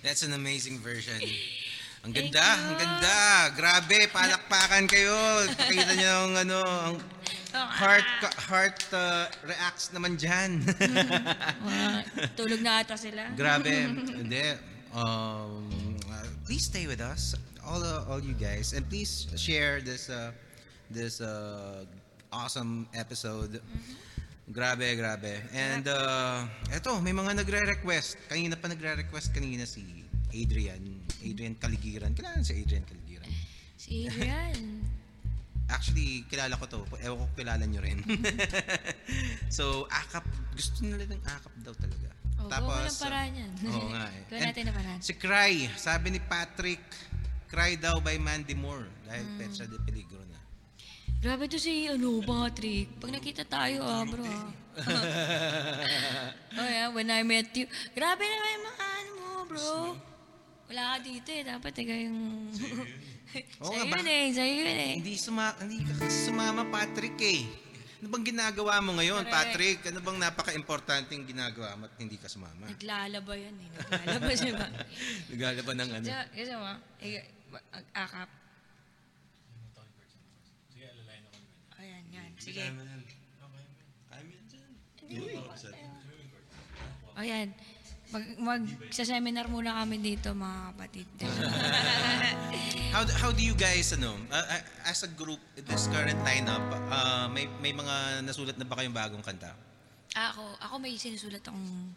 That's an amazing version. Ang ganda, ang ganda. Grabe, palakpakan kayo. Pakita niyo ang ano, ang heart reacts naman diyan. Tulog na ata sila. Grabe. Hindi. Please stay with us, all you guys, and please share this awesome episode. Grabe. And eto, may mga nagre-request. Kanina si Adrian Caligiran. Kilala si Adrian Caligiran? Si Adrian. Actually, kilala ko to. Ewan ko kilala nyo rin. So, akap. Gusto nila ng akap daw talaga. Oo, walang paraan yan. Oo nga eh. Gawin natin na paraan. Si Cry, sabi ni Patrick, Cry daw by Mandy Moore. Dahil Petra de Peligro na. Grabe to si Patrick. Pag nakita tayo, bro. Oh yeah, when I met you. Grabe naman yung mga ano mo, bro. Wala ka dito eh. Dapat ikaw yung... Sa'yo yun eh. Hindi ka sumama, Patrick eh. Ano bang ginagawa mo ngayon, correct, Patrick? Ano bang napaka-importante yung ginagawa mo at hindi ka sumama? Naglalaba siya ba? Naglalaba ng ano? Kasi mo, akap. Sige, alalayan ako. Ayan. Sige. I'm in dyan. Ayan. Mag-seminar muna kami dito, mga kapatid. How do you guys, as a group, this current lineup, may mga nasulat na ba kayong bagong kanta? Ako may sinusulat akong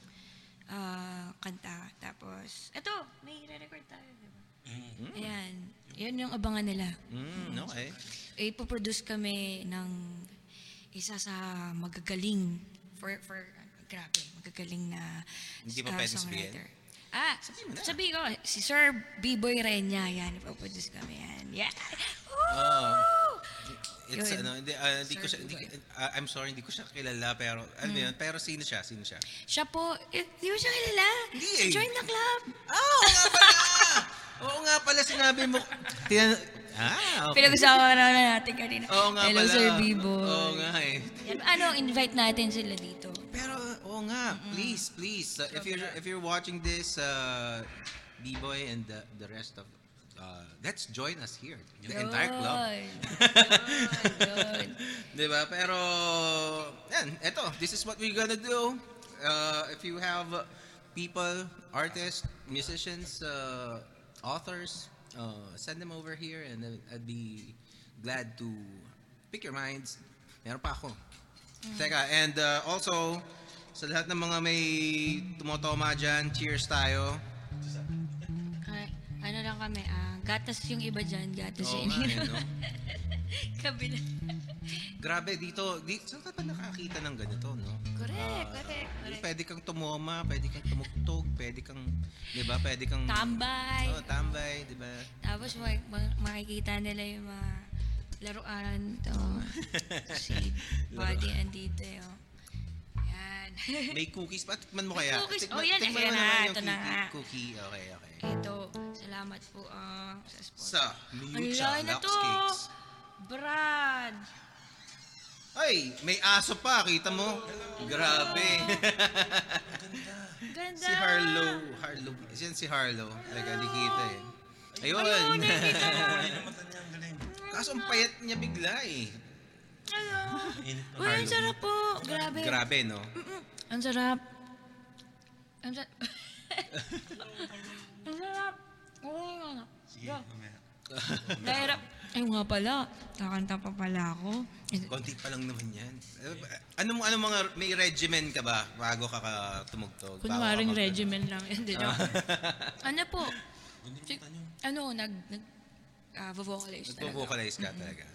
kanta. Tapos, eto, may re-record tayo, diba? Mm-hmm. Ayan. Yun yung abangan nila. Okay. Ipoproduce kami ng isa sa magagaling for grabe, magagaling na songwriter. Sabi ko, si Sir B-Boy Renya, yan, ipoproduce kami yan. Yeah. I'm sorry, hindi ko siya kilala, pero, alam mo yun, pero sino siya? Siya po, hindi ko siya kilala. Hindi eh. Join the Club. Oo nga pala, sinabi mo. Okay. Pinag-usapan na natin kanina. Hello, Sir B-Boy. Oo nga eh. Invite natin sila dito. Pero, oo nga, please. If you're watching this, B-Boy and the rest of, let's join us here. The entire club. Good. Diba? Pero, yan, eto, this is what we're gonna do. If you have people, artists, musicians, authors, send them over here and I'd be glad to pick your minds. Meron pa ako. Teka, and also, sa lahat ng mga may tumotoma dyan, cheers tayo. Ano lang kami, gatas yung iba dyan, gatas yung iba. Kabila. Grabe, dito saan ka pa nakakita ng ganito, no? Correct. Pwede kang tumoma, pwede kang tumugtog, pwede kang... Tambay. Tambay, diba? Tapos makikita nila yung mga laruan to. Si Buddy andito, Yan. May cookies pa? Tikman mo kaya? Cookies? Yan. Tikman mo naman yung cookie. Okay. Ito, salamat po sa sponsor. Sa Miucha Lux Cakes. Brad! Ay, may aso pa. Kita mo? Hello. Grabe. Ganda. Si Harlow. Yan si Harlow. Nagkakita eh. Ayun. Kaso ang payat niya bigla eh. Hello. Uy, ang sarap po. Grabe, no? Ang sarap. Ang sarap. Sige, kumaya. Dairap. Ay nga pala, kakanta pa pala ako. Konti pa lang naman yan. Ano mga, may regimen ka ba bago ka tumugtog? Kunwaring regimen lang yan, Ano po? Vocalize talaga. Vocalize ka talaga.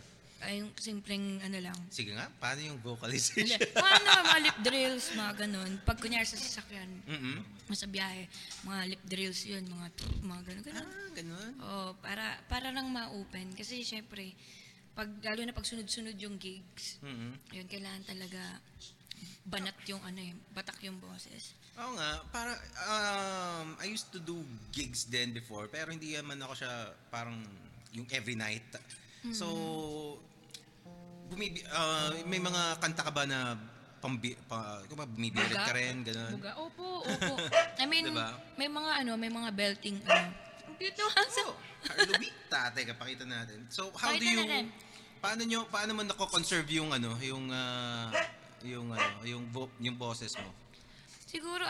Ay, yung simpleng lang. Sige nga, paano yung vocalization? Mga lip drills, mga ganun. Pag kunyari sa sasakyan, sa biyahe, mga lip drills yun, mga ganun. Ganun? Oo, para lang ma-open. Kasi syempre, lalo na pag sunod-sunod yung gigs, yun, kailangan talaga banat yung batak yung boses. Oo nga, para, I used to do gigs then before, pero hindi naman ako siya parang yung every night. So, may mga kanta ka ba na Bumibirit ka rin, gano'n. Buga, opo. I mean, diba? may mga belting, cute no, handsome. Oh, Harlobita, teka, pakita natin. So, how pakita do you, natin. Paano mo nako-conserve yung boses mo? Siguro,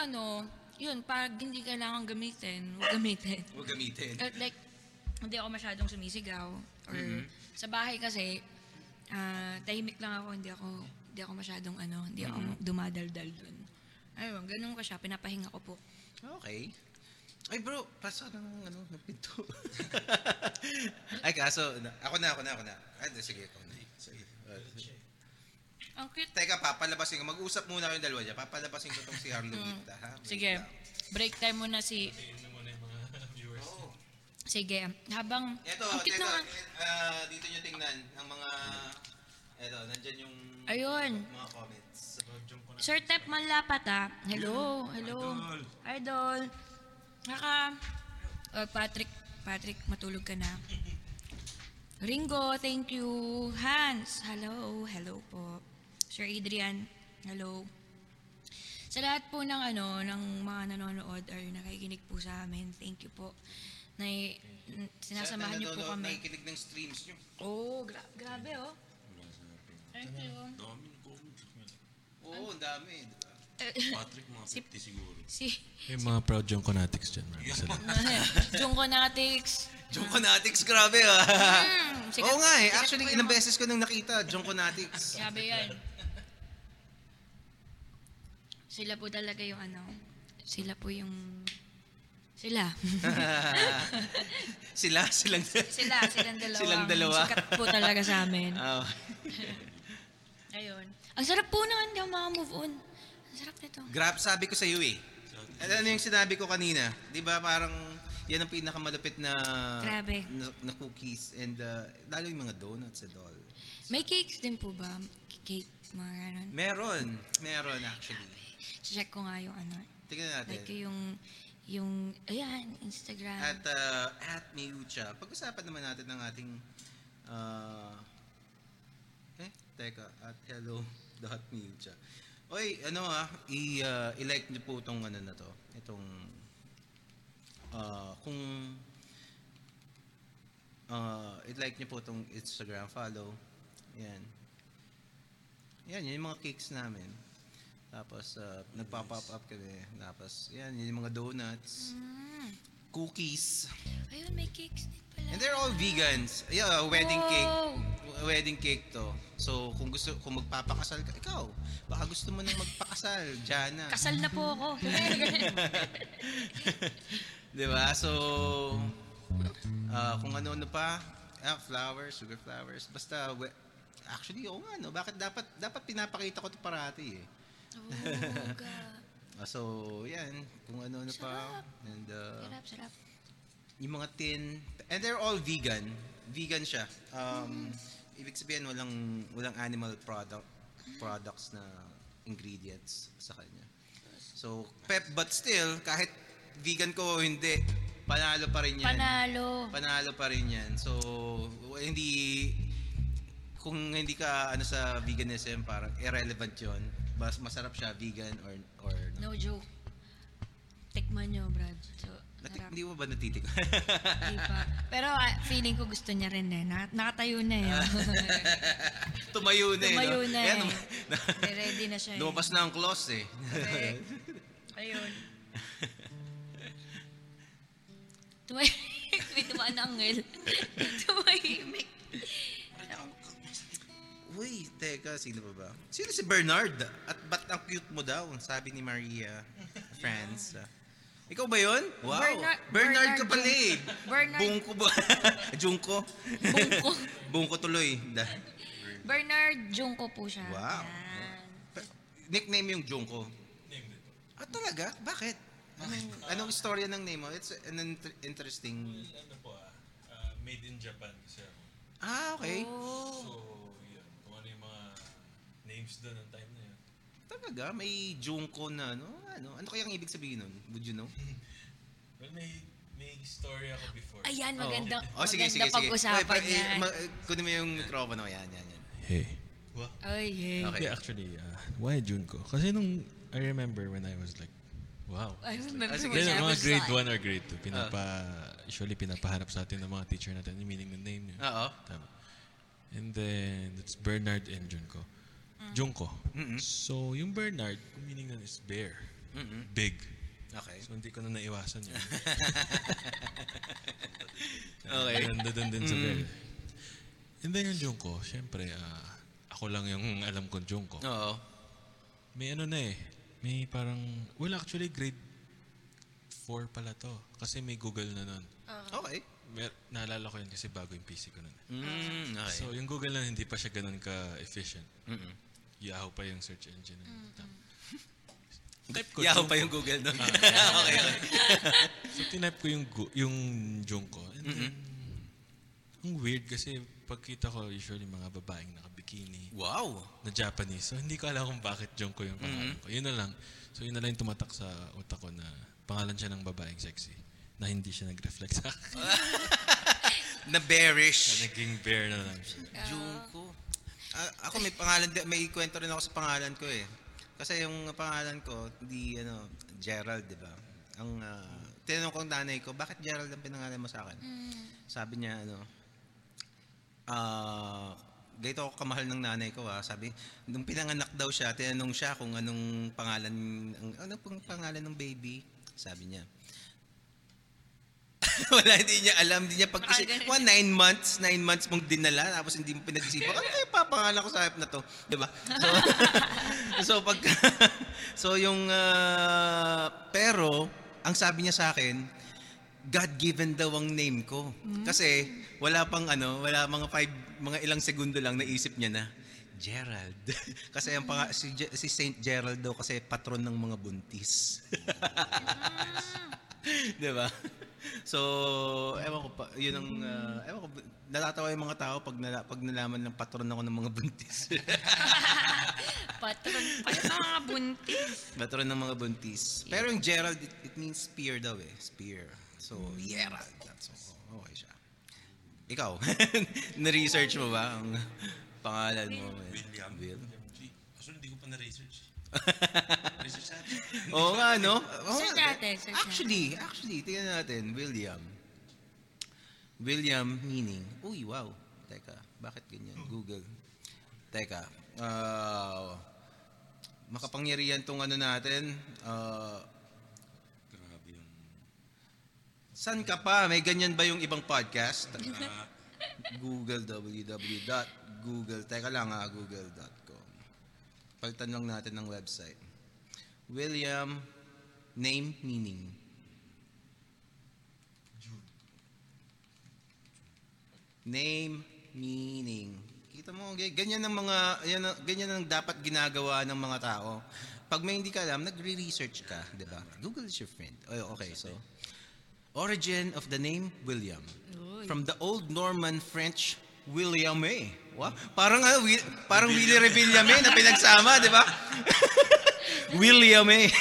pag hindi kailangan gamitin, huwag gamitin. Like, hindi ako masyadong sumisigaw. Or, sa bahay kasi, tahimik lang ako, hindi ako masyadong hindi ako dumadaldal dun. Ayun, ganun ko siya, pinapahinga ko po. Okay. Ay bro, paso ng napinto. Ay kaso, ako na. Ay, sige, ako na. Sige. Ang cute. Teka, papalabasin ko. Mag-usap muna kayong dalawa dyan. Papalabasin ko itong si Harlovita, ha? Sige. Break time muna si... Pasayin na muna yung mga viewers. Oh. Sige. Habang... Ito, dito nyo tingnan. Ang mga... Ito, nandyan yung... Ayun. Mga comments. Sir Tep Manlapat, ha? Hello. Idol. Patrick, matulog ka na. Ringo, thank you. Hans, hello po. Sir Adrian, hello. Sa lahat po ng mga nanonood or nakikinig po sa amin, thank you po. Sinasamahan niyo po kami. Nakikinig ng streams niyo. Oh, grabe oh. Thank you. Dami ng comment. Oh, dami. Patrick, mga 50 siguro. May mga proud Junkonatics dyan. Junkonatics, grabe ah. Oo nga eh. Actually, ilang beses ko nang nakita, Junkonatics. Grabe yan. Sila po talaga yung Sila. Silang dalawa. Sikat po talaga sa amin. Oh. Ayun. Ang sarap po naman daw maka-move on. Sarap nito. Grabe, sabi ko sa iyo eh. Ano yung sinabi ko kanina? 'Di ba parang 'yan ang pinakamalapit na cookies and lalo yung mga donuts and all. May cakes din po ba? Cake mga ganun? Meron actually. Check ko nga yung Tingnan natin. Like yung ayan, Instagram. At Miucha. Pag-usapan naman natin ng ating at hello.miucha. Oy, i-like niyo po itong na to. Itong, i-like niyo po itong Instagram, follow. Yan, yung mga cakes namin. Tapos, nagpa-pop up kami. Tapos, yan, yung mga donuts. Cookies. Ayun, may cakes din pala. And they're all vegans. Yeah, wedding cake. Wedding cake to. So, kung magpapakasal ka, ikaw, baka gusto mo nang magpakasal, Jana. Kasal na po ako. Diba? So, kung ano pa, flowers, sugar flowers, basta, actually, oo nga, no? Bakit dapat pinapakita ko to parati, eh. Oh, God. So, yan, kung ano pa. And, sarap. Yung mga tin, and they're all vegan. Vegan siya. Ibig sabihin walang animal products na ingredients sa kanya. So, but still, kahit vegan ko o hindi, panalo pa rin 'yan. Panalo pa rin 'yan. So, kung hindi ka sa veganism, parang irrelevant 'yon. Mas masarap siya vegan or no joke. Tikman niyo, Brad. So, hindi mo ba natitik? Hindi pa. Pero feeling ko gusto niya rin eh. Nakatayo na eh. Tumayo na eh. Ready na siya eh. Lumapas na ang close eh. Okay. Ayun. Tumayimik. May tumaan na angel. Tumayimik. Uy, teka. Sino si Bernard? At ba't ang cute mo daw? Sabi ni Maria. Friends. Ikaw ba yun? Wow. Bernard ka pala eh. Bungko ba? Junko? Bungko tuloy. Bernard Junko po siya. Wow. Nickname yung Junko. Talaga? Bakit? Anong istorya ng name mo? It's an interesting... Made in Japan kasi ako. Ah, okay. So, yun. Kung ano yung mga names doon ng time na yun. Talaga? May Junko na, no? Ano kaya ang ibig sabihin nun? Would you know? Well, may story ako before. Ayan, maganda pag-usapan yan. Kunin mo yung mikropono. Ayan. Hey, Wow. Oh, yeah. Okay. Actually, why Junko? Kasi nung, I remember when I was like, wow. I don't remember when I was grade 1 or grade 2, usually pinapaharap sa atin ng mga teacher natin, yung meaning ng name niya. Oo. Tama. And then, it's Bernard and Junko. Mm. Junko. Mm-hmm. So, yung Bernard, yung meaning nun is bear. Mm-hmm. Big. Okay. So, hindi ko na naiwasan yun. Okay. Nandun din sa bear. And then yung Junko, syempre, ako lang yung alam kong Junko. Oo. May ano na eh. May parang, well actually grade 4 pala to. Kasi may Google na nun. Okay. Naalala ko yun kasi bago yung PC ko nun. Okay. So yung Google na hindi pa siya ganun ka-efficient. Mm-mm. Yahoo pa yung search engine. Yahoo pa yung Google nun. Okay, okay. So tinype ko yung Junko. And then, ang weird kasi pagkita ko usually mga babaeng nakabikini. Wow! Na Japanese. So, hindi ko alam kung bakit Junko yung pangalan ko. Yun na lang. So, yun na lang yung tumatak sa utak ko na pangalan siya ng babaeng sexy. Na hindi siya nag-reflect sa akin. Na bearish. Na naging bear na lang siya. Junko. Ako may pangalan, may kwento rin ako sa pangalan ko eh. Kasi yung pangalan ko, hindi ano, Gerald, di ba? Ang, tinanong ko ang nanay ko, bakit Gerald ang pinangalan mo sa akin? Sabi niya, ano, ganito ako kamahal ng nanay ko ha. Sabi, nung pinanganak daw siya, tinanong siya kung anong pangalan, ano pong pangalan ng baby. Sabi niya. Wala, hindi niya alam. Hindi niya pag-isipan. 9 months mong dinala, tapos hindi mo pinag-isipan. Ano kaya papangalan ko sa app na to? Diba? So, yung, pero, ang sabi niya sa akin, God-given daw ang name ko. Kasi wala pang ano, wala mga ilang segundo lang naisip niya na Gerald. Kasi ang si Saint Gerald daw kasi patron ng mga buntis. Diba? So, ewan ko pa, yun ang, ewan ko, natatawa yung mga tao pag nalaman ng patron ako ng mga buntis. Patron pala ng mga buntis? Patron ng mga buntis. Pero yung Gerald, it means spear daw eh. Spear. So, Gerald. That's all. Okay siya. Ikaw, na-research mo ba ang pangalan mo? William. Actually, hindi ko pa na-research. Research natin. Oo nga, no? Actually, tingnan natin. William. William meaning, uy, wow. Teka, bakit ganyan? Google. Teka, makapangyarihan tong ano natin. San ka pa? May ganyan ba yung ibang podcast? Google, www.google. Teka lang ha, google.com. Palitan lang natin ng website. William, name, meaning. Name, meaning. Kita mo, ganyan ang mga, ganyan ang dapat ginagawa ng mga tao. Pag may hindi ka alam, nagre-research ka, di ba? Google is your friend. Okay, so. Origin of the name William. Oy. From the old Norman French Williame. What? Parang Willie Revillame na pinagsama, di ba? Williame.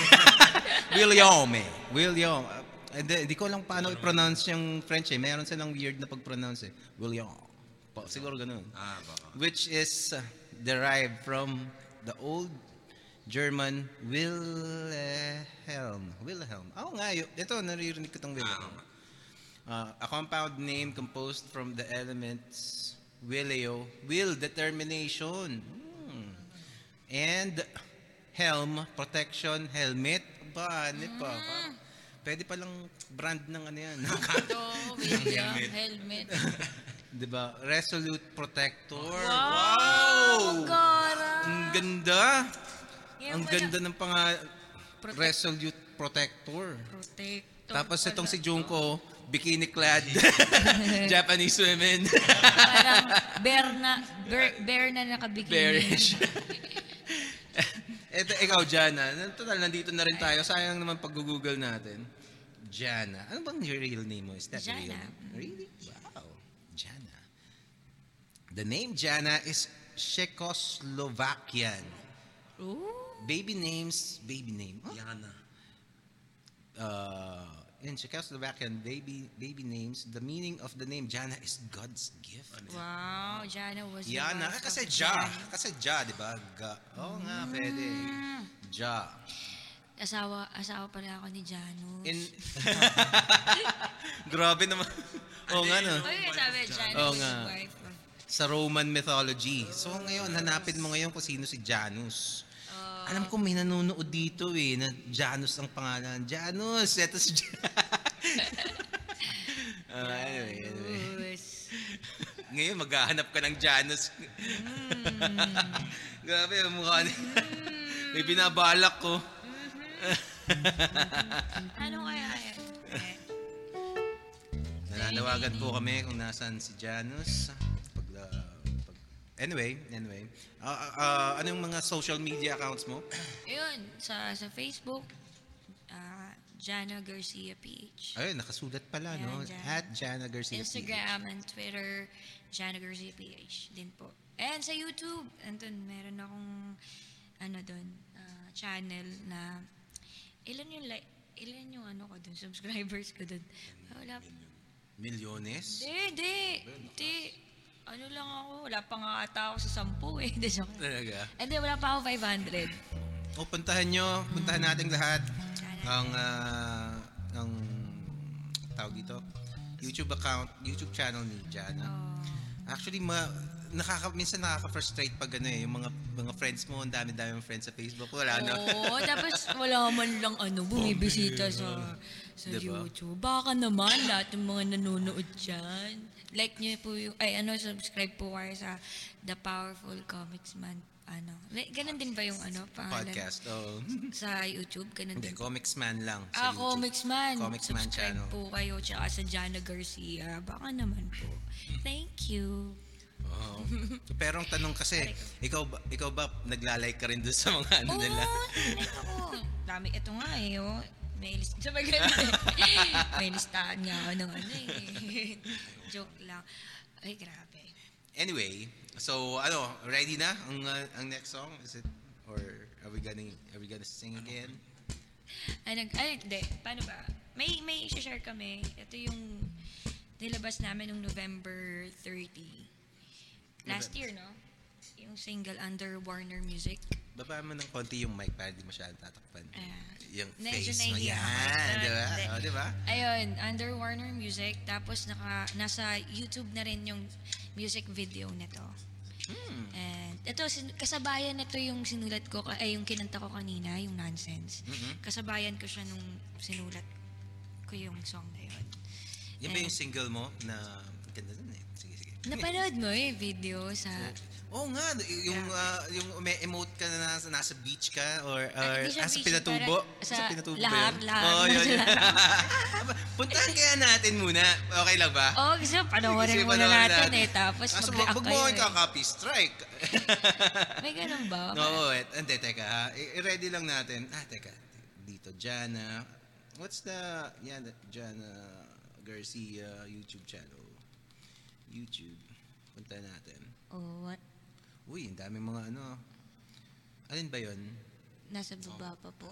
William. Hindi ko lang paano i-pronounce yung French eh. Meron silang weird na pag-pronounce eh. William. Siguro ganun. Which is derived from the old German Wilhelm. Oh nga, ito naririnig ko itong Wilhelm. A compound name composed from the elements willio, will, determination, and helm, protection, helmet. Ba, ano pa? Pwede palang brand ng ano yan. William, helmet. Diba? Resolute protector. Wow! Ang ganda! Yeah, ang ganda ng Resolute Protector. Tapos itong si Junko, bikini clad, Japanese women. Parang bear na nakabikini. Bearish. Eto, ikaw, Jana. Total, nandito na rin tayo. Sayang naman pag-google natin. Jana. Ano bang your real name mo? Is that Jana. Real? Really? Wow. Jana. The name Jana is Czechoslovakian. Ooh. Baby name. Huh? Jana. in Czechoslovakian baby names, the meaning of the name Jana is God's gift. Wow, Jana was Jana, kasi Ja. Kasi Ja, di ba? Oo nga, pwede. Ja. Asawa pala ako ni Janus. Grabe naman. Oo nga, no? Sabi, Janus is wife. Sa Roman mythology. So ngayon, hanapin mo ngayon kung sino si Janus. Alam ko may nanonood dito eh, na Janus ang pangalan. Janus! Eto si anyway. Ngayon, maghahanap ka ng Janus. Grabe, mukha niya. May binabalak ko. Ano kaya? Nananawagan po kami kung nasaan si Janus. Anyway. Anong mga social media accounts mo? Ayun, sa Facebook, Jana Garcia PH. Ayun, nakasulat pala, ayan, no? Jana. At Jana Garcia Instagram PH. And Twitter, Jana Garcia PH din po. And sa YouTube, andun, meron akong channel na ilan yung ko dun, subscribers ko dun. Wala. Milyones? Hindi. Ano lang ako, wala pa nga ata ako sa 10 eh. Talaga? And then wala pa ako 500. O, puntahan natin lahat ang tawag dito, YouTube channel ni Jana. Oh. Actually, minsan nakaka-frustrate pag yung mga friends mo, ang dami-dami mong friends sa Facebook, wala na. Oo, tapos wala man lang bumibisita sa diba? YouTube. Baka naman lahat ng mga nanonood dyan. Like nyo po yung, subscribe po kayo sa The Powerful Komiksman. Ganun din ba yung podcast? Oh. Sa YouTube, ganun din. Komiksman lang sa YouTube. Komiksman. Komiksman subscribe channel. Po kayo, tsaka sa Jana Garcia. Baka naman po. Thank you. Oh. Pero ang tanong kasi, ikaw ba nagla-like ka rin doon sa mga nila? Oo, like ako. Dami, ito nga may listahan nga ako ng joke lang. Ay, grabe. Anyway, so ready na ang next song? Is it, or are we gonna sing again? Hindi. Paano ba? May i-share kami. Ito yung nilabas namin noong November 30. Last year, no? Yung single under Warner Music. Baba mo ng konti yung mic para di masyadong tatakpan. Yung face mo yan. Diba? Diba? Ayun, under Warner Music. Tapos nasa YouTube na rin yung music video nito. And ito, kasabayan nito yung sinulat ko, yung kinanta ko kanina, yung Nonsense. Mm-hmm. Kasabayan ko siya nung sinulat ko yung song na yun. Yan ba yung single mo na ganda dun eh? Napanood mo video sa... Oo nga, yung emote ka na nasa beach ka or nasa pinatubo. Sa pinatubo lahat. Oo, yun. Puntahan kaya natin muna. Okay lang ba? Oo, kasi panoorin muna natin eh. Tapos mag-react kayo. Huwag mo copy strike. May ganun ba? Oo, hindi, teka ha. I-ready lang natin. Teka. Dito, Jana. What's the... Jana Garcia YouTube channel. YouTube. Punta natin. Oh, what? Uy, ang daming mga Alin ba yun? Nasa baba pa po.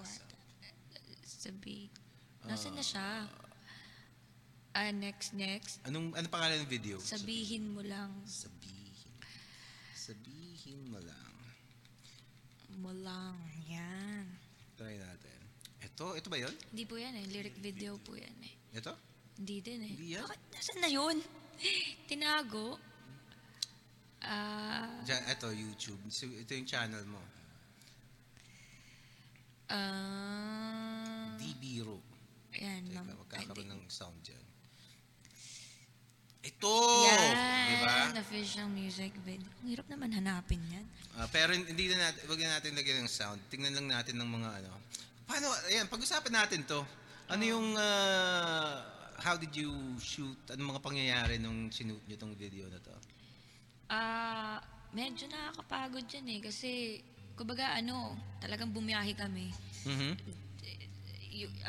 Nasaan na siya? Next. Ano pangalan ng video? Sabihin mo lang. Sabihin mo lang. Yan. Try natin. Ito ba yun? Hindi po yan eh. Lyric video po yan eh. Ito? Hindi din eh. Hindi yan? Bakit? Nasaan na yun? Tinago. Ito, YouTube. So, ito yung channel mo. D-Biro. Ayan. Teka, magkakaroon ng sound dyan. Ito! Yan! Diba? Official music video. Ang hirap naman hanapin yan. Pero hindi na natin, wag na natin lagyan ng sound. Tingnan lang natin ng mga Paano, ayan, pag-usapan natin to. Ano yung... how did you shoot? Ano mga pangyayari nung sinuot nyo tong video na to? Medyo nakakapagod yan eh. Kasi, kumbaga talagang bumiyahe kami. Mm-hmm.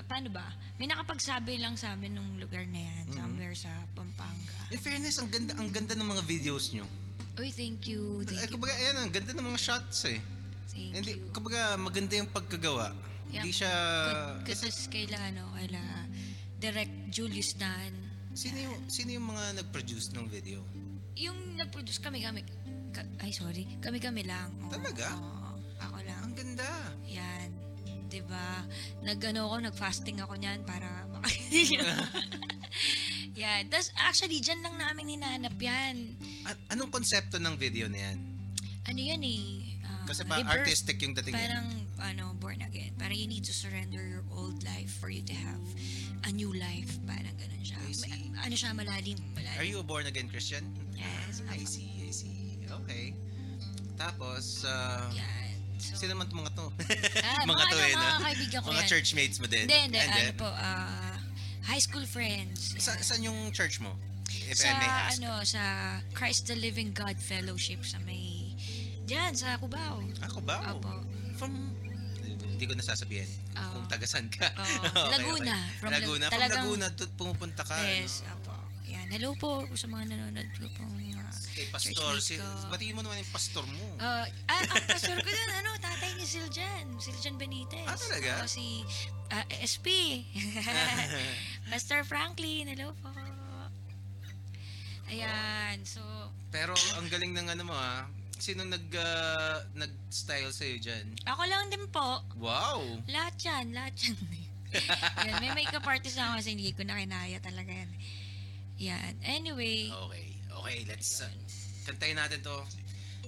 Paano ba? May nakapagsabi lang sa amin nung lugar na yan. Mm-hmm. Somewhere sa Pampanga. In fairness, ang ganda ng mga videos nyo. Uy, thank you. Kumbaga, ayan, ang ganda ng mga shots eh. Thank you. Kumbaga, maganda yung pagkagawa. Hindi siya... Kasi kailangan direct Julius Dan. Sino yung mga nag-produce ng video? Yung nag-produce kami-kami lang. Oh, talaga? Oo, ako lang. Ang ganda. Yan. Diba? Nag-fasting ako niyan para makakinig. Yeah, that's actually diyan lang namin hinahanap 'yan. Anong konsepto ng video na 'yan? Ano 'yan eh? Kasi ba artistic yung dating. Parang born again. Parang you need to surrender your old life for you to have a new life. Parang ganun siya. Ano siya, malalim. Are you a born again Christian? Yes. I see. Okay. Tapos yeah. So, sino naman mga to? Mga kaibigan ko yan. Mga churchmates mo din. Then po, high school friends. Saan yung church mo? Sa Christ the Living God Fellowship sa may diyan sa Cubao. Cubao. Hindi ko nasasabihin kung tagasan ka. Okay, Laguna. Okay. From Laguna pumupunta ka. Yes, apo. Yan. Hello po sa mga nanonood ko pong pastor. Batiin mo naman yung pastor mo. Ang pastor ko dun, tatay ni Siljan Benitez. Ah, talaga? Si SP. Pastor Franklin, hello po. Ayan, so... Pero ang galing ng mo ha. Sinong nag-style sa'yo dyan? Ako lang din po. Wow! Lahat yan. Ayan, may makeup artist na ako kasi hindi ko na kinaya talaga yan. Yan. Anyway. Okay. Let's kantayin natin to.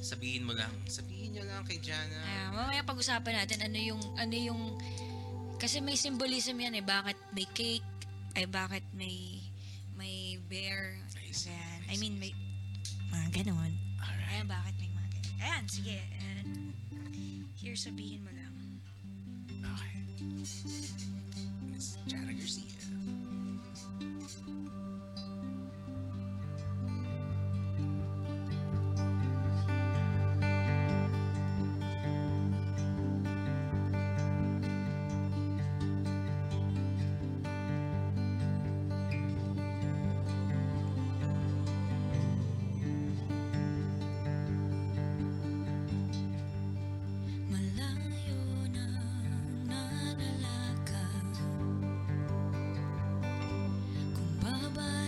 Sabihin nyo lang kay Jana. Mamaya pag-usapan natin ano yung kasi may symbolism yan eh. Bakit may cake? Ay bakit may bear? Ayan. I mean may mga ganun. Alright. Ayan bakit may mga ganun. Ayan, sige. And here sabihin mo lang. Okay. Miss Jana Garcia. Bye-bye.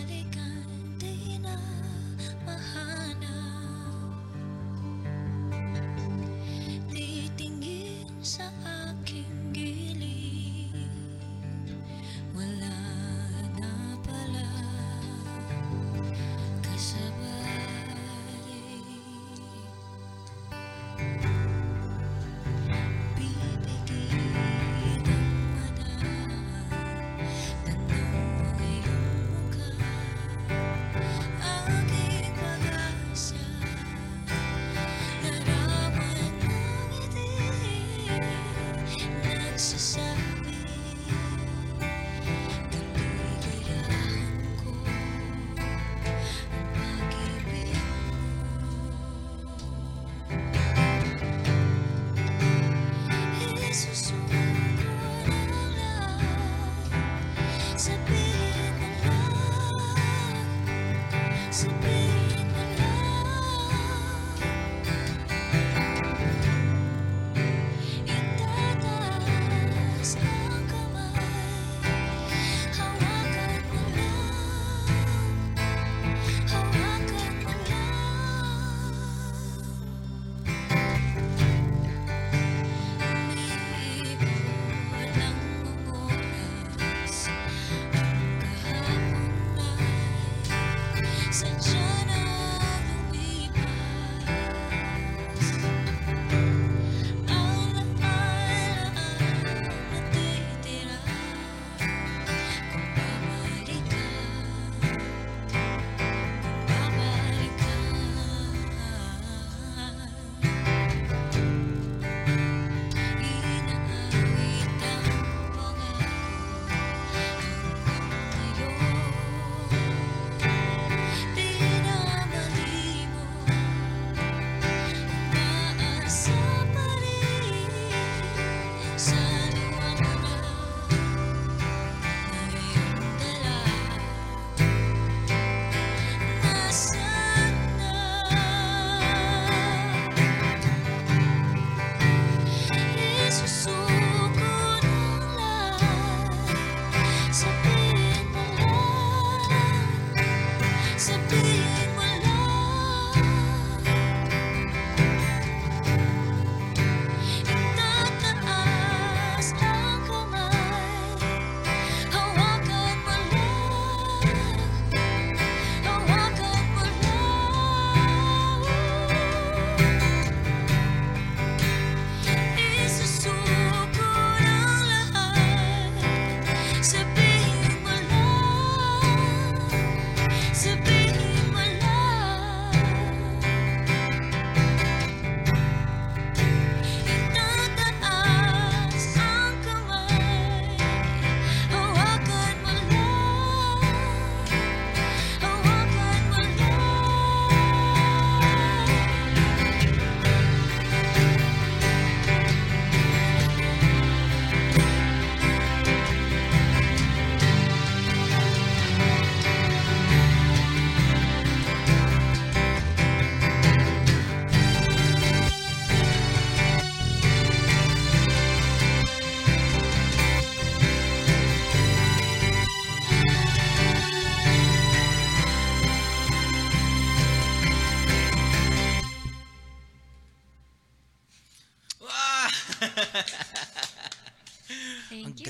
Thank you.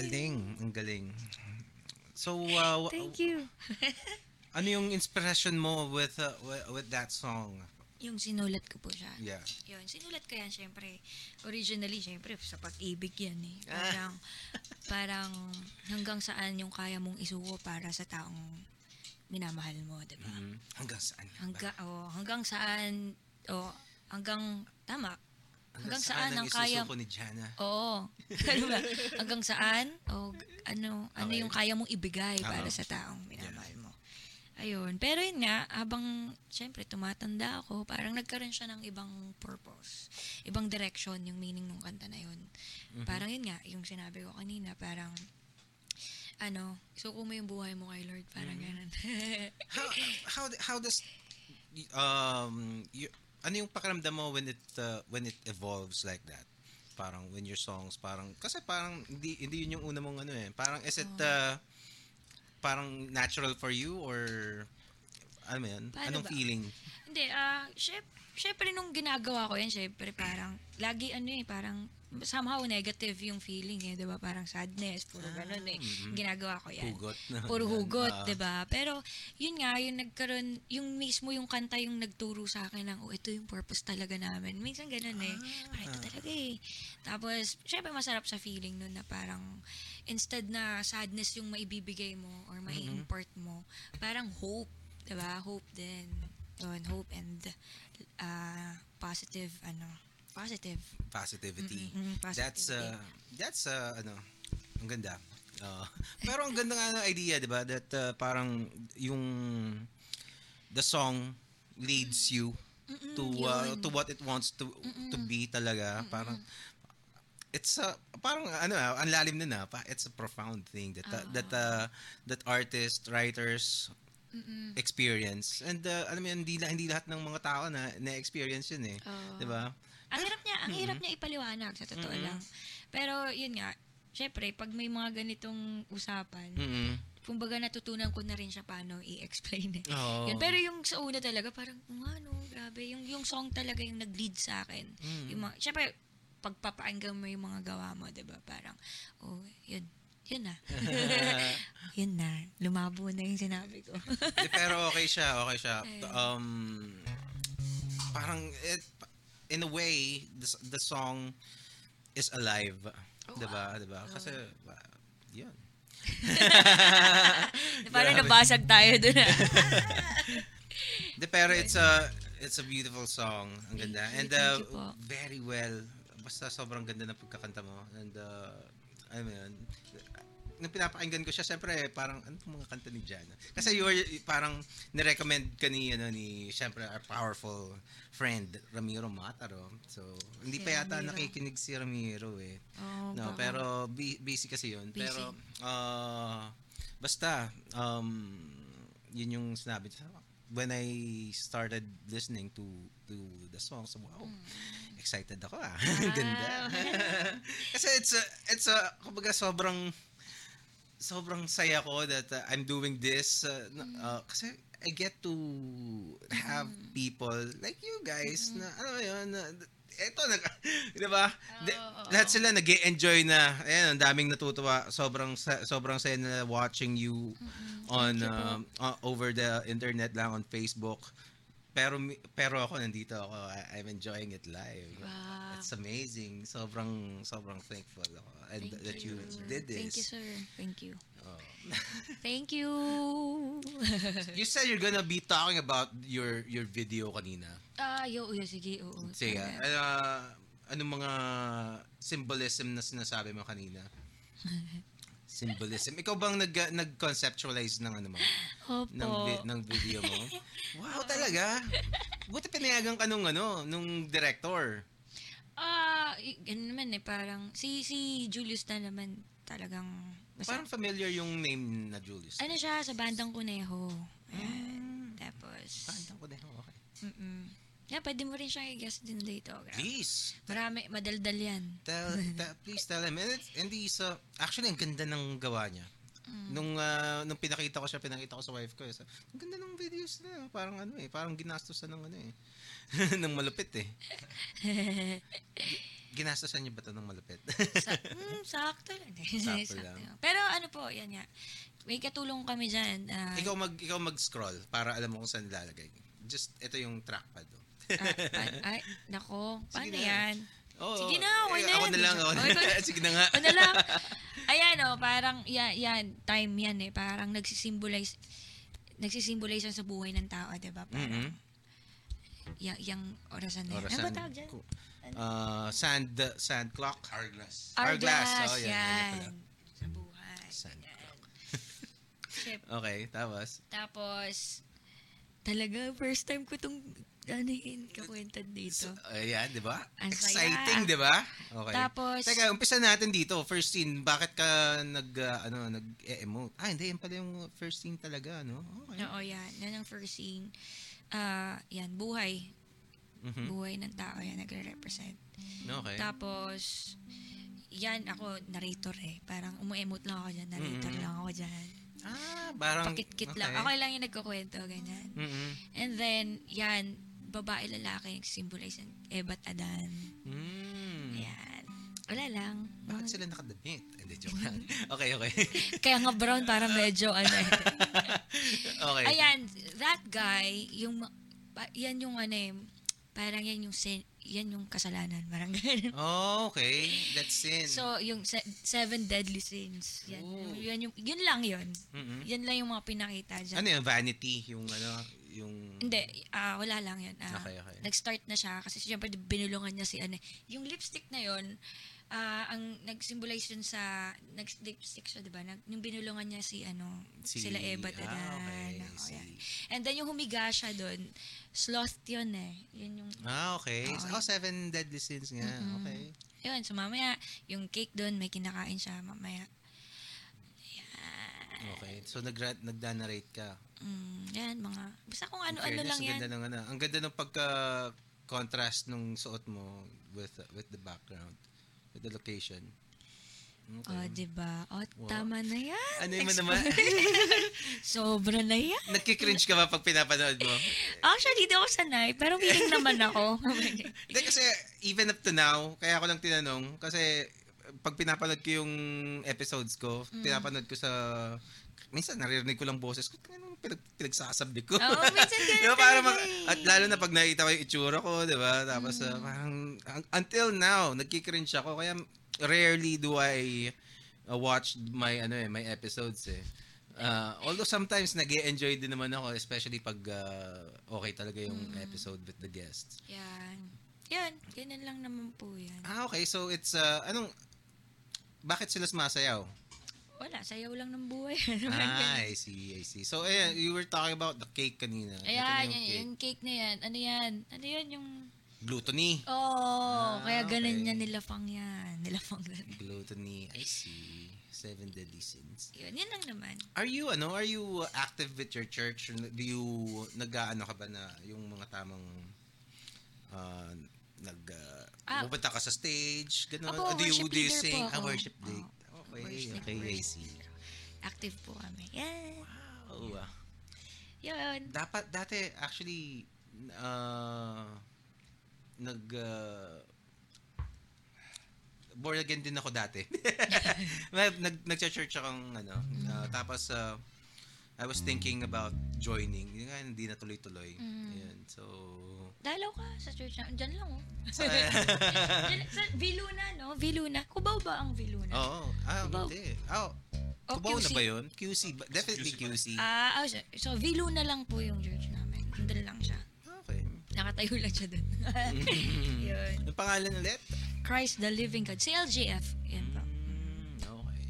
Ang galing. So, thank you. Ano yung inspiration mo with that song? Yung sinulat ko po siya. Yeah. Yun, sinulat ko yan, syempre. Originally, syempre, sa pag-ibig yan eh. Parang hanggang saan yung kaya mong isuko para sa taong minamahal mo, diba? Mm-hmm. Hanggang saan? Hanggang saan ang kaya isusuko ni Jana? Oo. Hanggang saan? O ano yung kaya mong ibigay para sa taong minamahal mo. Ayun. Pero yun nga, habang syempre tumatanda ako, parang nagkaroon siya ng ibang purpose, ibang direction yung meaning ng kanta na yun. Mm-hmm. Parang yun nga, yung sinabi ko kanina, parang isuko mo yung buhay mo kay Lord, parang ganun. How does ano yung pakiramdam mo when it evolves like that? Parang when your songs parang kasi parang hindi yun yung una mong Parang is it parang natural for you or ano yan? Anong feeling? Hindi syempre nung ginagawa ko yan, syempre parang lagi parang somehow negative yung feeling diba? Parang sadness, puro ganun ginagawa ko yan. Puro hugot, diba? Pero yun nga, yung nagkaroon, yung mismo yung kanta yung nagturo sa akin lang, ito yung purpose talaga namin. Minsan ganun parang ito talaga Tapos, syempre masarap sa feeling nun na parang instead na sadness yung maibibigay mo or mai-import mo, parang hope, diba? Hope din. Hope and positivity. Positive. That's ang ganda. Pero ang ganda nga ng idea, 'di ba? That parang yung the song leads you to what it wants to be talaga. Parang it's a ang lalim na. It's a profound thing that artists, writers experience. And hindi lahat ng mga tao na experience 'yun . 'Di ba? Ang hirap niya ipaliwanag sa totoo lang. Pero yun nga, syempre pag may mga ganitong usapan, kumbaga natutunan ko na rin siya paano i-explain. Yun. Pero yung sa una talaga parang grabe, yung song talaga yung nag-lead sa akin. Yung mga, syempre pagpapainggan mo yung mga gawa mo, 'di ba? Parang yun na. Yun na. Lumabo na yung sinabi ko. Pero okay siya. Parang in a way, the song is alive. Oh, diba? Oh. Kasi, yun. Parang nabasag tayo dun. Pero it's a beautiful song. Ang ganda. And very well. Basta sobrang ganda ng pagkakanta mo. And nung pinapakinggan ko siya, syempre parang ano itong mga kanta ni Jana? Kasi parang nirecommend ka ni syempre our powerful friend Ramiro Mataro. So hindi pa yata Ramiro. Nakikinig si Ramiro . Pero busy kasi yun. Pero basta yun yung sinabi. When I started listening to the songs, excited ako ganda. Kasi it's a kumbaga sobrang saya ko that I'm doing this kasi I get to have people like you guys na diba? Lahat sila nag-e-enjoy na. Ayan, ang daming natutuwa. Sobrang saya na watching you on over the internet lang on Facebook. Pero ako nandito ako. I'm enjoying it live. Wow. It's amazing. Sobrang thankful ako that you did this. Thank you, sir. Thank you. Oh. Thank you. You said you're gonna be talking about your video kanina. Sige. Oo. Sige. Anong mga symbolism na sinasabi mo kanina? Symbolism. Ikaw bang nag-conceptualize ng ng video mo? Wow, talaga? Buti pinayagan ka nung director. Ganun naman parang si Julius na naman talagang basta, parang familiar yung name na Julius. Ano siya? Sa Bandang Cunejo. Tapos Bandang Cunejo, okay. Pwede mo rin siya i-guest din dito. Grabe. Please. Marami, madaldal yan. Please tell him. And actually, ang ganda ng gawa niya. Nung pinakita ko sa wife ko. So, ang ganda ng videos na. Parang ginastosan ng ng malupit. Ginastasan niyo ba ito ng malapit? Sakto lang. Sakto lang. Pero ano po, yan nga. May katulong kami dyan. Ikaw mag-scroll para alam mo kung saan nilalagay. Just, ito yung trackpad. Ay, nako. Paano yan? Oh, sige na, okay na. Ako na lang. Sige na nga. Ako na lang. Ayan o, parang yan, time yan eh. Parang nagsisimbolize sa buhay ng tao, diba? Parang, yung orasan na yan. Ano ba tawag dyan? Sand clock. Hourglass. Hourglass. Oh, yan. Sa buhay. Sand clock. Okay, tapos, talaga, first time ko itong kakwentad dito. Ayan, di ba? Exciting, di ba? Okay. Tapos, teka, umpisa natin dito. First scene, bakit ka nag-emote? Hindi, yan pala yung first scene talaga, no? Okay. Oo, yan. Yan ang first scene. Yan, buhay. Mm-hmm. Buhay ng tao, yan, nagre-represent. Okay. Tapos, yan, ako, narrator eh. Parang umu-emote lang ako dyan, narrator lang ako dyan. Parang, pakit-kit lang. Ako lang yung nagkukwento, ganyan. Mm-hmm. And then, yan, babae, lalaki, symbolize ng Ebat Adan. Ayan. Wala lang. Bakit sila nakadamit? Hindi, joke lang. Okay. Kaya nga brown, parang medyo, Okay. Ayan, that guy, parang yan yung sin, yan yung kasalanan. Parang ganun. Oh, okay. That's sin. So, yung 7 deadly sins. Yan. Yun lang yun. Mm-hmm. Yan lang yung mga pinakita dyan. Ano yun? Vanity? Hindi, wala lang yun. Okay. Nag-start na siya kasi siyempre binulungan niya si ano. Yung lipstick na yun, ang nag-symbolize yun sa, nag-lipstick siya, diba? Yung binulungan niya si ano, sila Ebat Adan. And then yung humiga siya dun, sloth yun eh. Yun yung, okay. Oh, 7 deadly sins nga. Mm-hmm. Okay. Yun, so mamaya, yung cake dun, may kinakain siya mamaya. Okay. So, nag-narrate ka. Yan, mga... Basta kung ano-ano lang yan. Ang ganda ng pagka-contrast nung suot mo with the background, with the location. Okay. Diba? Tama na yan. Ano yun mo naman? Sobra na yan. Nagkikringe ka ba pag pinapanood mo? Actually, di ako sanay. Pero willing naman ako. Hindi, kasi even up to now, kaya ako lang tinanong, kasi... Pag pinapanood ko yung episodes ko, pinapanood ko sa... Minsan, naririnig ko lang boses ko. Anong pinagsasabdi ko? Oo, minsan ganun. Diba, at lalo na pag nakita ko yung itsura ko, diba? Tapos, parang... Until now, nagkikringe ako. Kaya, rarely do I watch my episodes eh. Although sometimes nag-e-enjoy din naman ako, especially pag okay talaga yung episode with the guests. Yan. Ganun lang naman po yan. Okay. So, it's... Bakit sila sumasayaw? Wala, sayaw lang ng buhay. I see. So, you were talking about the cake kanina. Ayan, yung cake na yan. Ano yan yung... Gluttony. Kaya ganun yan, nilapang yan. Gluttony, I see. 7 deadly sins. Yun lang naman. Are you active with your church? Do you... Nag-ano ka ba na yung mga tamang... pupunta ka sa stage, gano'n. Apo, worship leader po ako. Worship leader. Okay, I see. Active po kami. Yeah. Wow. Yun. Dapat, dati, actually, born again din ako dati. Nag-church akong, tapos, I was thinking about joining. Hindi na tuloy-tuloy. Ayan, so... Dalaw ka sa church na. Diyan lang, sa Viluna, no? Viluna. Kubaw ba ang Viluna? Oo. Kubaw. Hindi. Kubaw na ba yun? QC. Definitely QC. So, Viluna lang po yung church namin. Doon lang siya. Okay. Nakatayo lang siya doon. Yun. Ang pangalan ulit? Christ the Living God. CLGF. Yan po. Okay.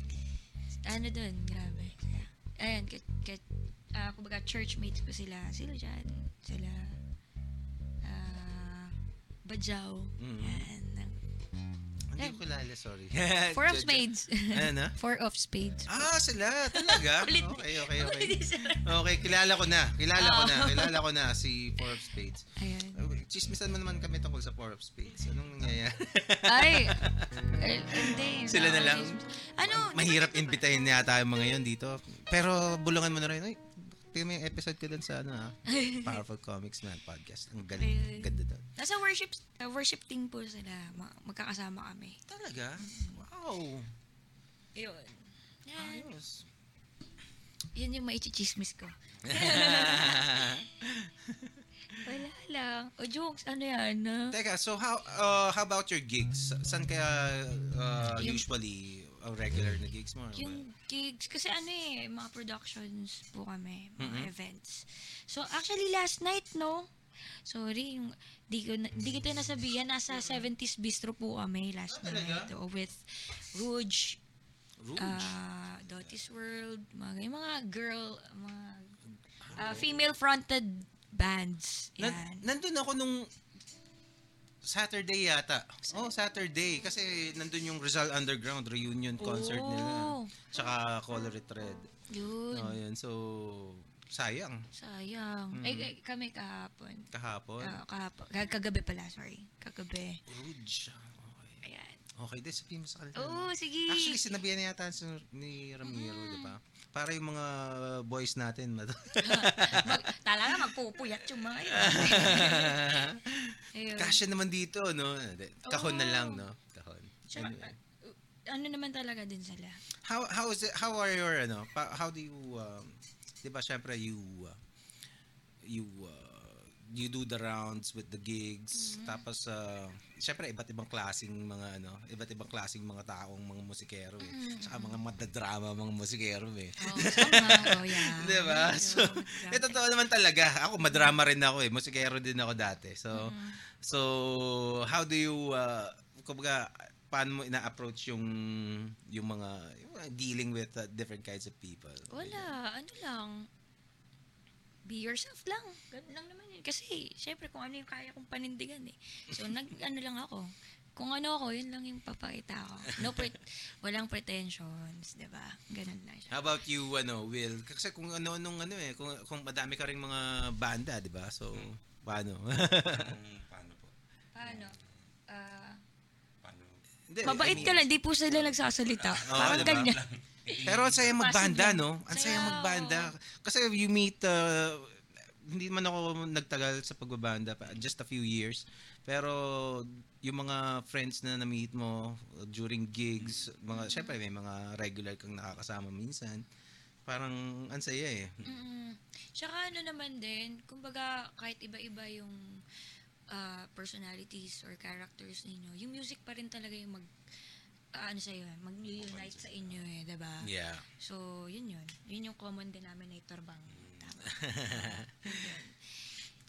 Ano doon? Grabe. Ayan, kumbaga churchmates ko sila. Sila dyan. Sila, Bajaw. Ayan. Hindi ko kilala, sorry. Four of Spades. Ano? Four of Spades. Sila. Talaga? Okay. Okay, kilala ko na. Si Four of Spades. Ayan. Chismisan mo naman kami tungkol sa Four of Spades. Anong nangyayari? Sila na lang. Mahirap invitahin niya tayo mga yun dito. Pero bulungan mo na rin. tingnan mo yung episode ko dun sa ano, Powerful Komiksman Podcast. Ang galing, ganda doon. Nasa worship team po sila. Magkakasama kami. Talaga? Wow. Yun. Yan. Ayos. Yun yung maichichismis ko. Wala lang. O jokes, ano yan? Teka, so how about your gigs? Saan kaya usually regular na gigs mo? Yung gigs, kasi ano eh, mga productions po kami, mga events. So actually last night, no? Sorry, di ko nasabihan, nasa 70s Bistro po kami last night. Oh, with Rouge. Dotty's World, mga girl, mga female-fronted bands. Yan. Nandun ako nung Saturday yata. Saturday. Kasi nandun yung Rizal Underground reunion concert nila. Tsaka Colored Red. Yun. Oh, yun. So, sayang. Ay, kami kahapon. Kagabi pala, sorry. Kagabi. Rouge. Okay. Ayan. Okay, dahil sabihin mo sa kanila. Oo, sige. Actually, sinabihan na yata ni Ramiro, di ba? Para yung mga boys natin. Talaga magpupuyat yung mga yun. Kasya naman dito, no? Kahon na lang, no? Kahon. Anyway. Ano naman talaga din sila. How is it, how are your, ano? How do you, di ba, syempre, you do the rounds with the gigs. Tapos, syempre, iba't ibang klaseng mga taong mga musikero. Saka mga madadrama mga musikero. Yeah. Diba? So, ito totoo naman talaga. Ako, madrama rin ako. Musikero din ako dati. So, how do you, kumbaga, paano mo ina-approach yung mga dealing with different kinds of people? Wala. Ano lang. Be yourself lang. Ganun lang naman yun. Kasi, syempre, kung ano yung kaya kong panindigan eh. So, nag-ano lang ako. Kung ano ako, yun lang yung papakita ko. Walang pretensions, di ba? Ganun lang siya. How about you, Will? Kasi kung ano-anong ano eh, kung madami ka rin mga banda, di ba? So, paano? Paano po? Paano? Mabait ka lang, di po sila nagsasalita. Parang ganyan. Pero ang saya magbanda, no? Ang saya magbanda. Kasi you meet, hindi man ako nagtagal sa pagbabanda, just a few years. Pero yung mga friends na na-meet mo during gigs, syempre may mga regular kang nakakasama minsan, parang ang saya eh. Tsaka ano naman din, kumbaga kahit iba-iba yung personalities or characters ninyo, yung music pa rin talaga yung mag-unite sa inyo eh, diba? Yeah. So, yun. Yun yung common denominator bang. Tama.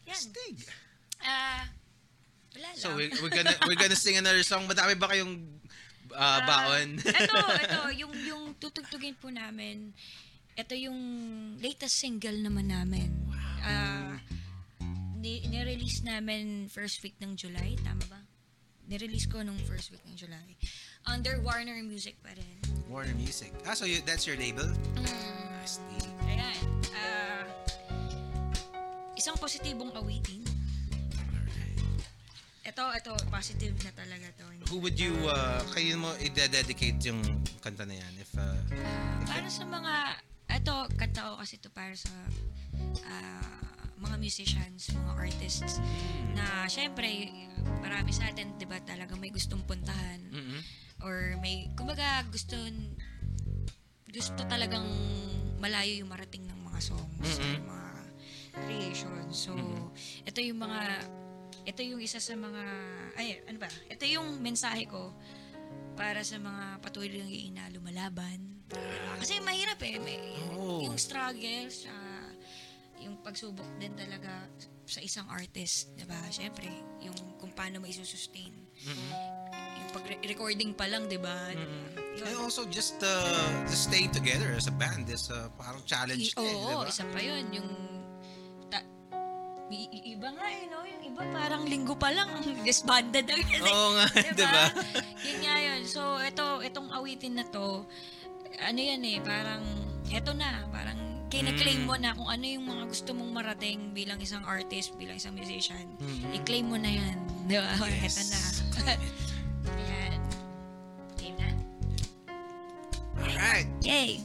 Yan. Stig! Wala lang. So, we're gonna sing another song. Madami ba kayong baon? Ito. Yung tutugtugin po namin, ito yung latest single naman namin. Wow. Nirelease namin first week ng July. Tama ba? Nirelease ko nung first week ng July. Under Warner Music pa rin. Warner Music. So that's your label? Nasty. Ayan. Isang positibong awitin. Ito, positive na talaga to. Who would you, kayo mo i-dedicate yung kanta na yan? Para sa mga, kanta ko kasi to para sa mga musicians, mga artists na syempre marami sa atin, di ba, talaga may gustong puntahan or may, kumbaga, gusto talagang malayo yung marating ng mga songs, mga creations. So, ito yung mensahe ko para sa mga patuloy lang lumalaban. Kasi mahirap eh, yung struggles, yung pagsubok din talaga sa isang artist, diba? Siyempre, yung kung paano maisusustain. Yung pag-recording pa lang, diba? And also just to stay together as a band is parang challenge. Oo, diba? Isa pa yun. Yung iba nga eh, no? Yung iba parang linggo pa lang disbanded na yun. Oo nga, diba? Yun nga yun. So, itong awitin na to, ano yan eh, parang eto na, parang kina-claim mo na kung ano yung mga gusto mong marating bilang isang artist, bilang isang musician. I-claim mo na yan. Diba? Yes. Ito na. Ayan. Game na. Alright. Yay!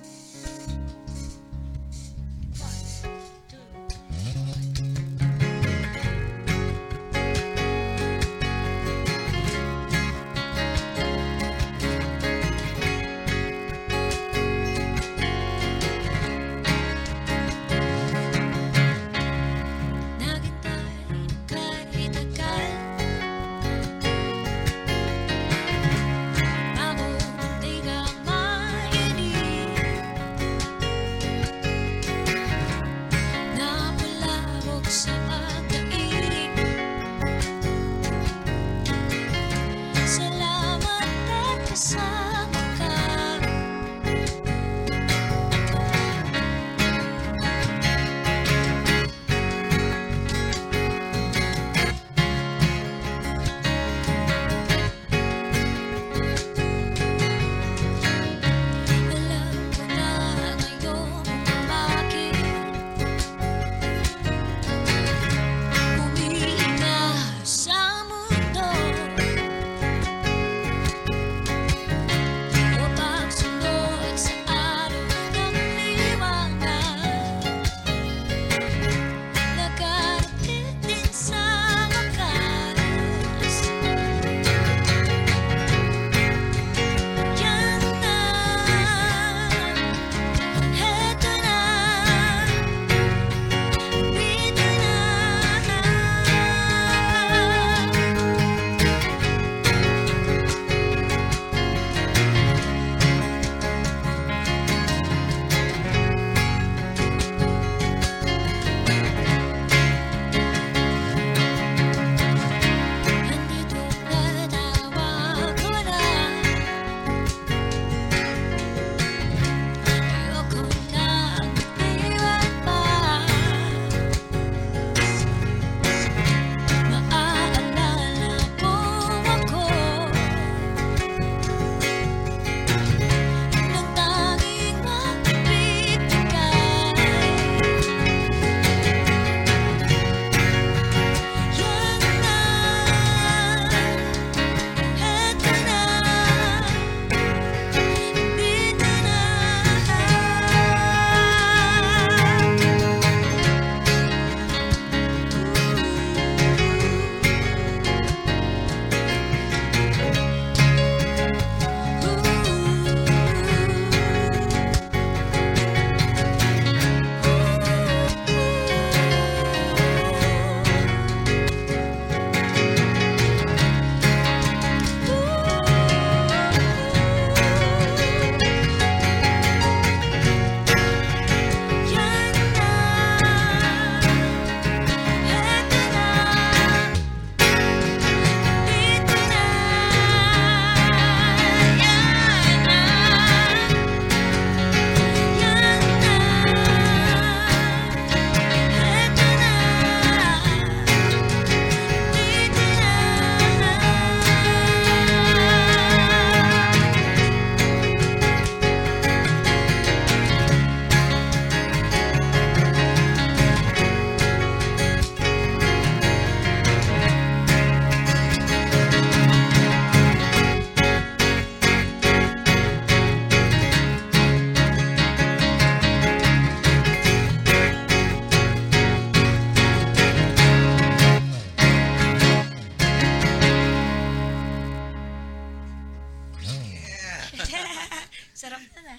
Sarap na.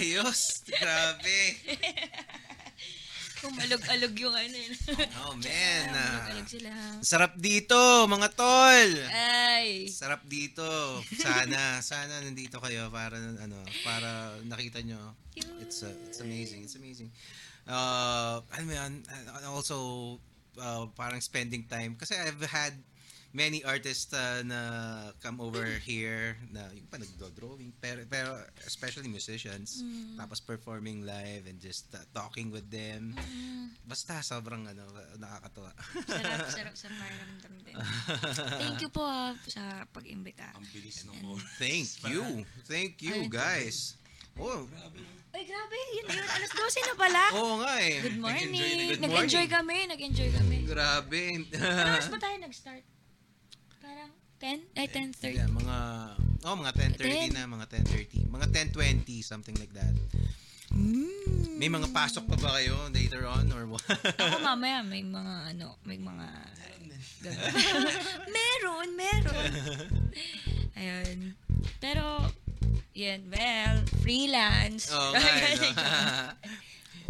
Ayos. Grabe. Kumalog-alog yung ano yun. Oh, man. Kumalog-alog sila. Sarap dito, mga tol. Ay. Sarap dito. Sana nandito kayo para nakita nyo. It's amazing. It's amazing. And also, parang spending time. Kasi I've had many artists na come over here na yung pa nagdo-drawing pero especially musicians tapos performing live and just talking with them basta sobrang nakakatuwa. sarap sa pakiramdam din. Thank you po sa pag-imbita. Ang bilis ng oras. Thank you guys. Oh, grabe. Yun. 12:00 na pala. Oo nga eh. Good morning. Nag-enjoy kami. Grabe. Alas ba tayo nag-start? Parang 10? Ay, 10:30. Yeah, mga 10:30 na. Mga 10:30. Mga 10:20, something like that. May mga pasok pa ba kayo later on or what? Ako mamaya may mga... meron. Ayun. Pero... Yan, well, freelance. Oh, right.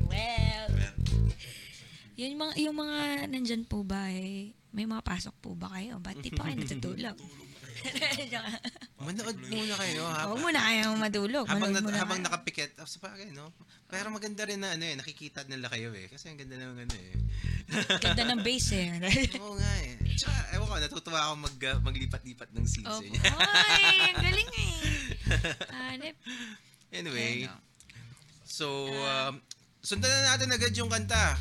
Well. Yung mga nandyan po ba eh, may mga pasok po ba kayo? Ba't di pa kayo natutulog? Manood muna kayo. Oo, muna kayong madulog. Habang nakapikit. Oh, sabagay, no? Pero maganda rin na nakikita nila kayo eh. Kasi ang ganda ng . Ganda ng base eh. Oo nga eh. Tsaka, ewan ko, natutuwa ako maglipat-lipat ng scenes. Oh, ang galing eh. Anyway, so sundan na natin agad yung kanta.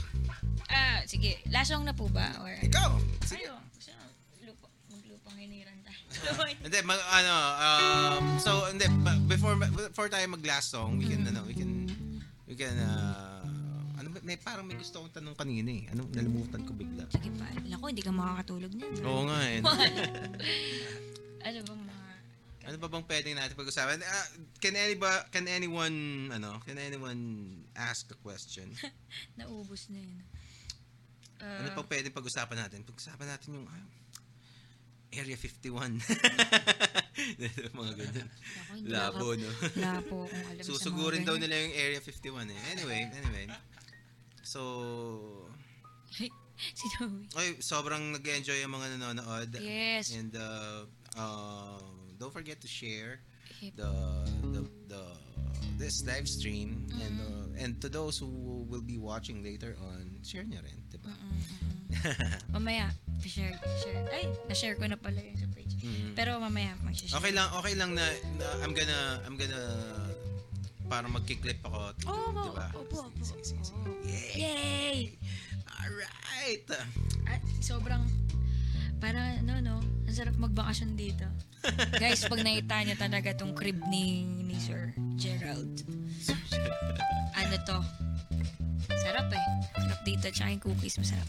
Sige. Last song na po ba? Or, ikaw! Sige. Ayaw. Gusto na maglupang hiniran tayo. Before tayo mag-last song, may gusto akong tanong kanina eh. Anong nalimutan ko bigla? Sige pa. Alam ko, hindi ka makakatulog na. Oo nga eh. Ano ba bang pwedeng natin pag-usapan? Can anyone ask a question? Naubos na yun. Ano pa pwedeng pag-usapan natin? Pag-usapan natin yung Area 51. Mga ganyan. Labo, no? Labo. Susugurin daw nila yung Area 51 eh. Anyway. So... Sinawi. Ay, sobrang nag-enjoy yung mga nanonood. Yes. And, don't forget to share this live stream and to those who will be watching later on, share nyo rin, diba? Mamaya, share. Ay, na-share ko na pala yun sa page. Pero mamaya, mag-share. Okay lang na I'm gonna para mag-clip ako. Diba? Opo. Yay! Alright! Sobrang para ang sarap magbakasyon dito. Guys, pag nakita niyo talaga tong crib ni Sir Gerald. Ano to? Sarap eh. Sarap dito, tsaka yung cookies masarap.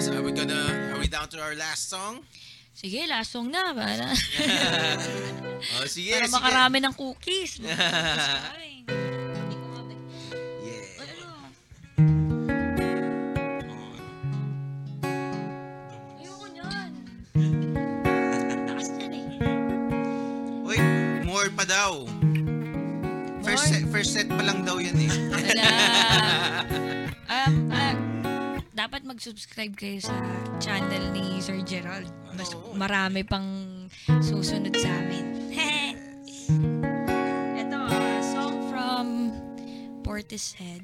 So are we down to our last song? Sige, last song na. Para, sige. Para makarami ng cookies. Pa daw. First set pa lang daw yan eh. Wala. Dapat mag-subscribe kayo sa channel ni Sir Gerald. Mas marami pang susunod sa amin. Ito, song from Portishead.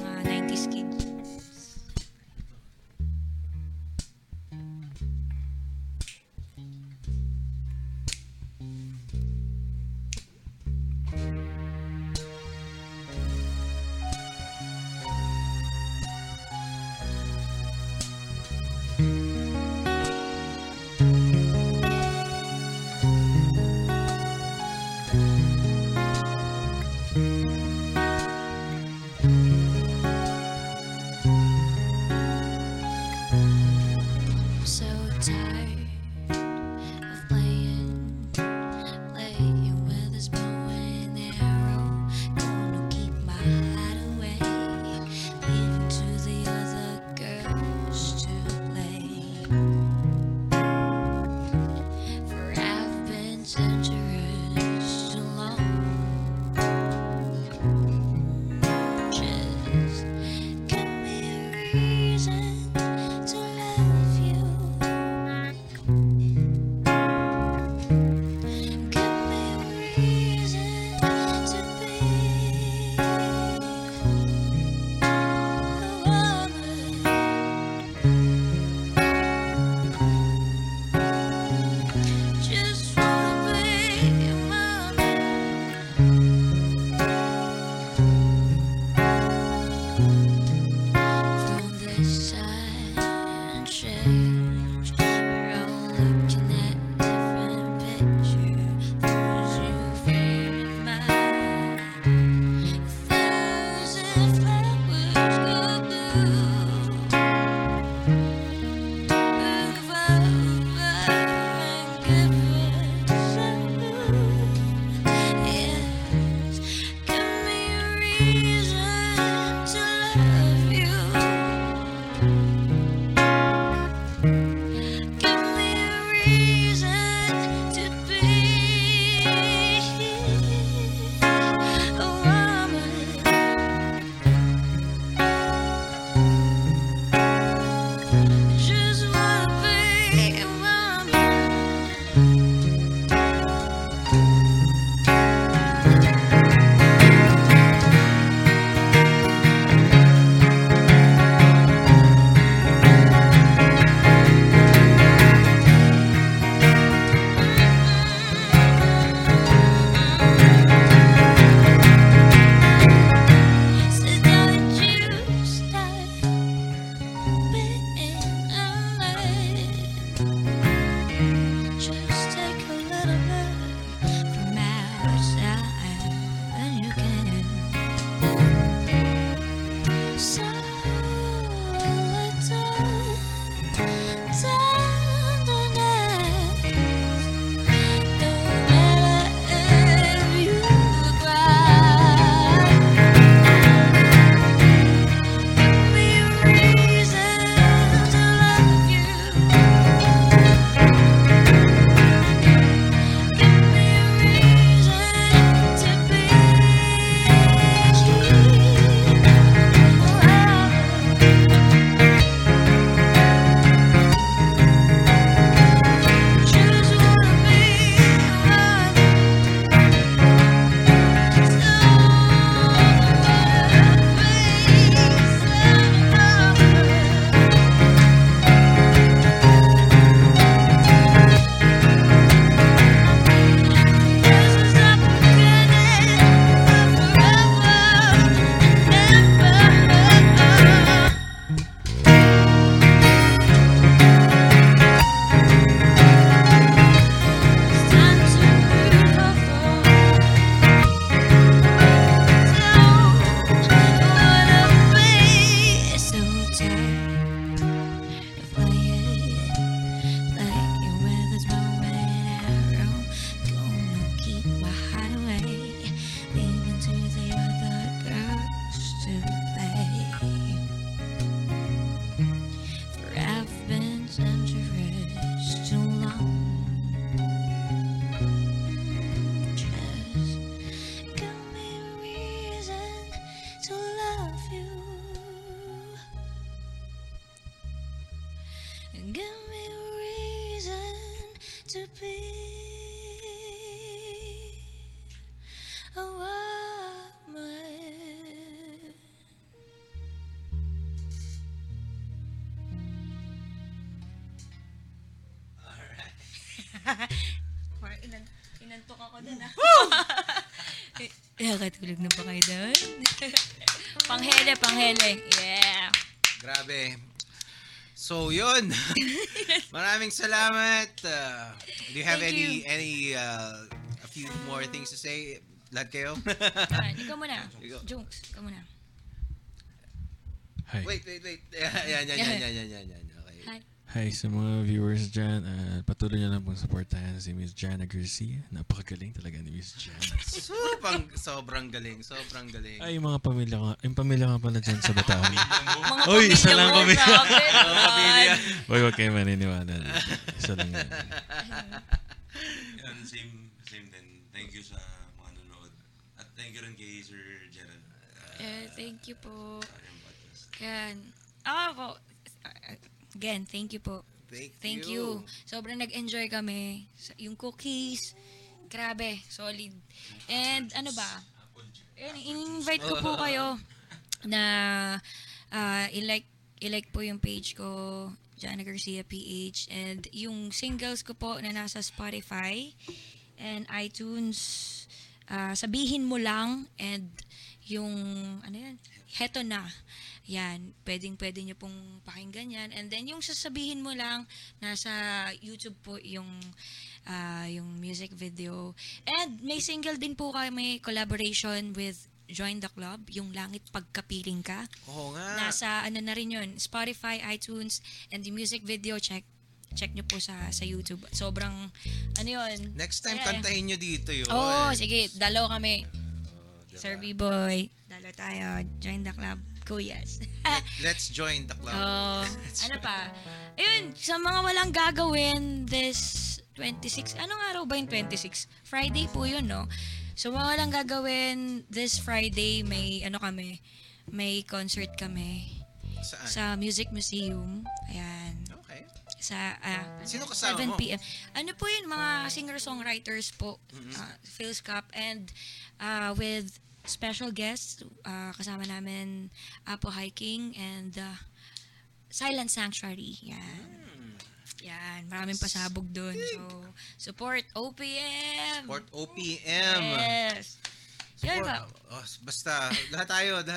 Mga 90s kids. Nakatulog na pa kayo doon. Panghele. Yeah. Grabe. So, yun. Maraming salamat. Do you have a few more things to say? Lahat kayo? Ikaw muna. Junks, ikaw muna. Hi. Wait. Yan. Okay. Hi sa mga viewers dyan, patuloy nyo lang pong supportahan si Miss Jana Garcia. Napakagaling talaga ni Miss Jana. Sobrang galing. Ay, yung pamilya ko pala dyan sa Batawi. Uy, isa lang pamilya. Uy, wag kayo maniniwala. Isa lang yan. Same din. Thank you sa mga nanonood. At thank you rin kay Sir Gerald. Thank you po. Yan. Again, thank you po. Thank you. Sobrang nag-enjoy kami. Yung cookies, grabe, solid. And ano ba? I-invite ko po kayo na i-like po yung page ko, Jana Garcia PH. And yung singles ko po na nasa Spotify and iTunes, Sabihin Mo Lang and yung ano yan, Heto Na. Yan, pwedeng nyo pong pakinggan yan. And then yung Sasabihin Mo Lang, nasa YouTube po yung music video. And may single din po kayo, may collaboration with Join the Club, yung Langit Pagkapiling Ka. Oo nga. Nasa ano na rin yun, Spotify, iTunes, and the music video, check nyo po sa YouTube. Sobrang, ano yun? Next time, kantahin nyo dito yun. Oo, sige. Dalaw kami. Diba? Sir B-Boy. Dalaw tayo. Join the club. Kuyas. Let's join the club. Oh, ano pa? Ayun, sa mga walang gagawin this 26. Anong araw ba yung 26? Friday po yun, no? So, mga walang gagawin this Friday, may ano kami, may concert kami. Saan? Sa Music Museum. Ayan. Okay. Sino kasama 7 p.m. mo? Ano po yun, mga singer-songwriters po, Phil's Cup, and with special guests, kasama namin Apo Hiking and Silent Sanctuary. Yan. Yan, maraming pasabog doon. So, support OPM! Support OPM! Yes! Basta, lahat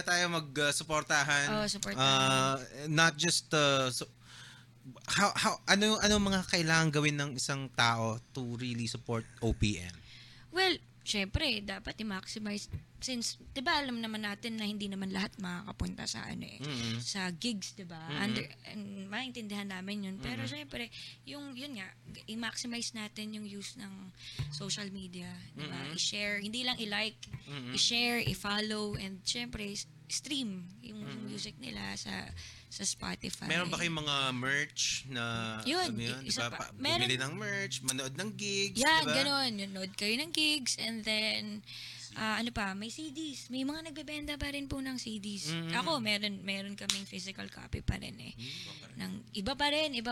tayo mag-supportahan. Oo, supportahan. Not just how ano mga kailangan gawin ng isang tao to really support OPM? Well, syempre dapat i-maximize since 'di ba alam naman natin na hindi naman lahat makakapunta sa sa gigs, 'di ba? And maintindihan namin 'yun, pero syempre yung 'yun nga, i-maximize natin yung use ng social media, 'di ba? I-share, hindi lang i-like, i-share, i-follow, and syempre stream yung music nila sa Spotify. Meron ba kayong mga merch na yun, diba? Bumili ng merch, manood ng gigs, yeah, diba? Yan, ganun. Manood kayo ng gigs, and then, ano pa, may CDs. May mga nagbebenta pa rin po ng CDs. Ako, meron kaming physical copy pa rin eh. Iba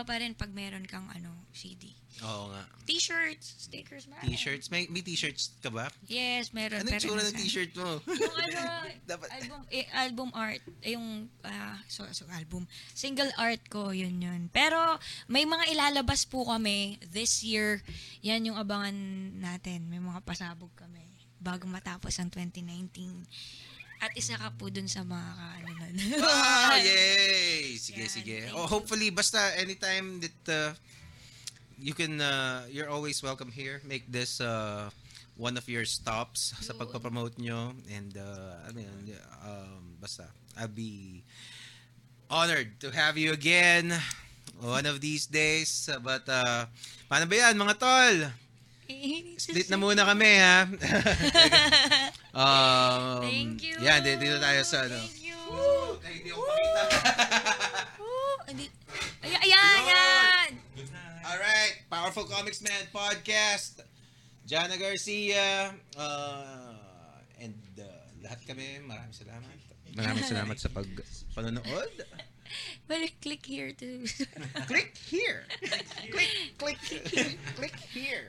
pa rin pag meron kang CD. Oo nga. T-shirts, stickers ba? T-shirts? May t-shirts ka ba? Yes, meron. Anong tsura ng t-shirt mo? Yung album art. Yung, album. Single art ko, yun. Pero, may mga ilalabas po kami this year. Yan yung abangan natin. May mga pasabog kami bago matapos ang 2019. At isa ka po dun sa mga kaanunan. Wow! Yay! Sige. Oh, hopefully, basta anytime that you can, you're always welcome here. Make this one of your stops sa pagpapromote nyo. And, basta, I'll be honored to have you again one of these days. But, paano ba yan, mga tol? Split na muna kami, ha? Thank you! Yan, dito tayo sa, Thank you! Woo! Ay, hindi ako pakita. Ayan! Alright, Powerful Komiksman Podcast, Jana Garcia, and lahat kami, maraming salamat. Maraming salamat sa panonood. Well, click here to... click here! Click here!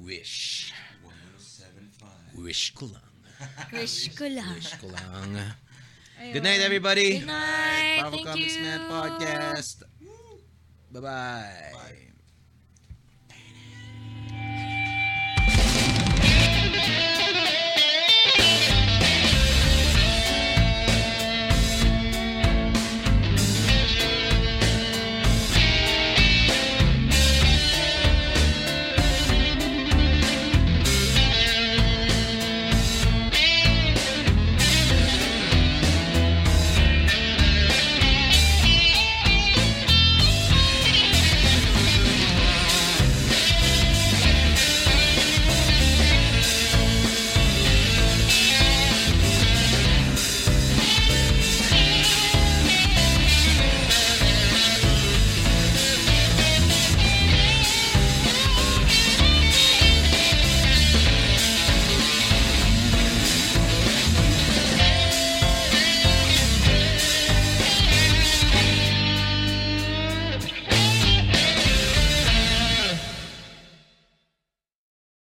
Wish. 107.5. Wish ko lang. Good night, everybody. Good night. Powerful Komiksman Podcast. Bye-bye. Bye.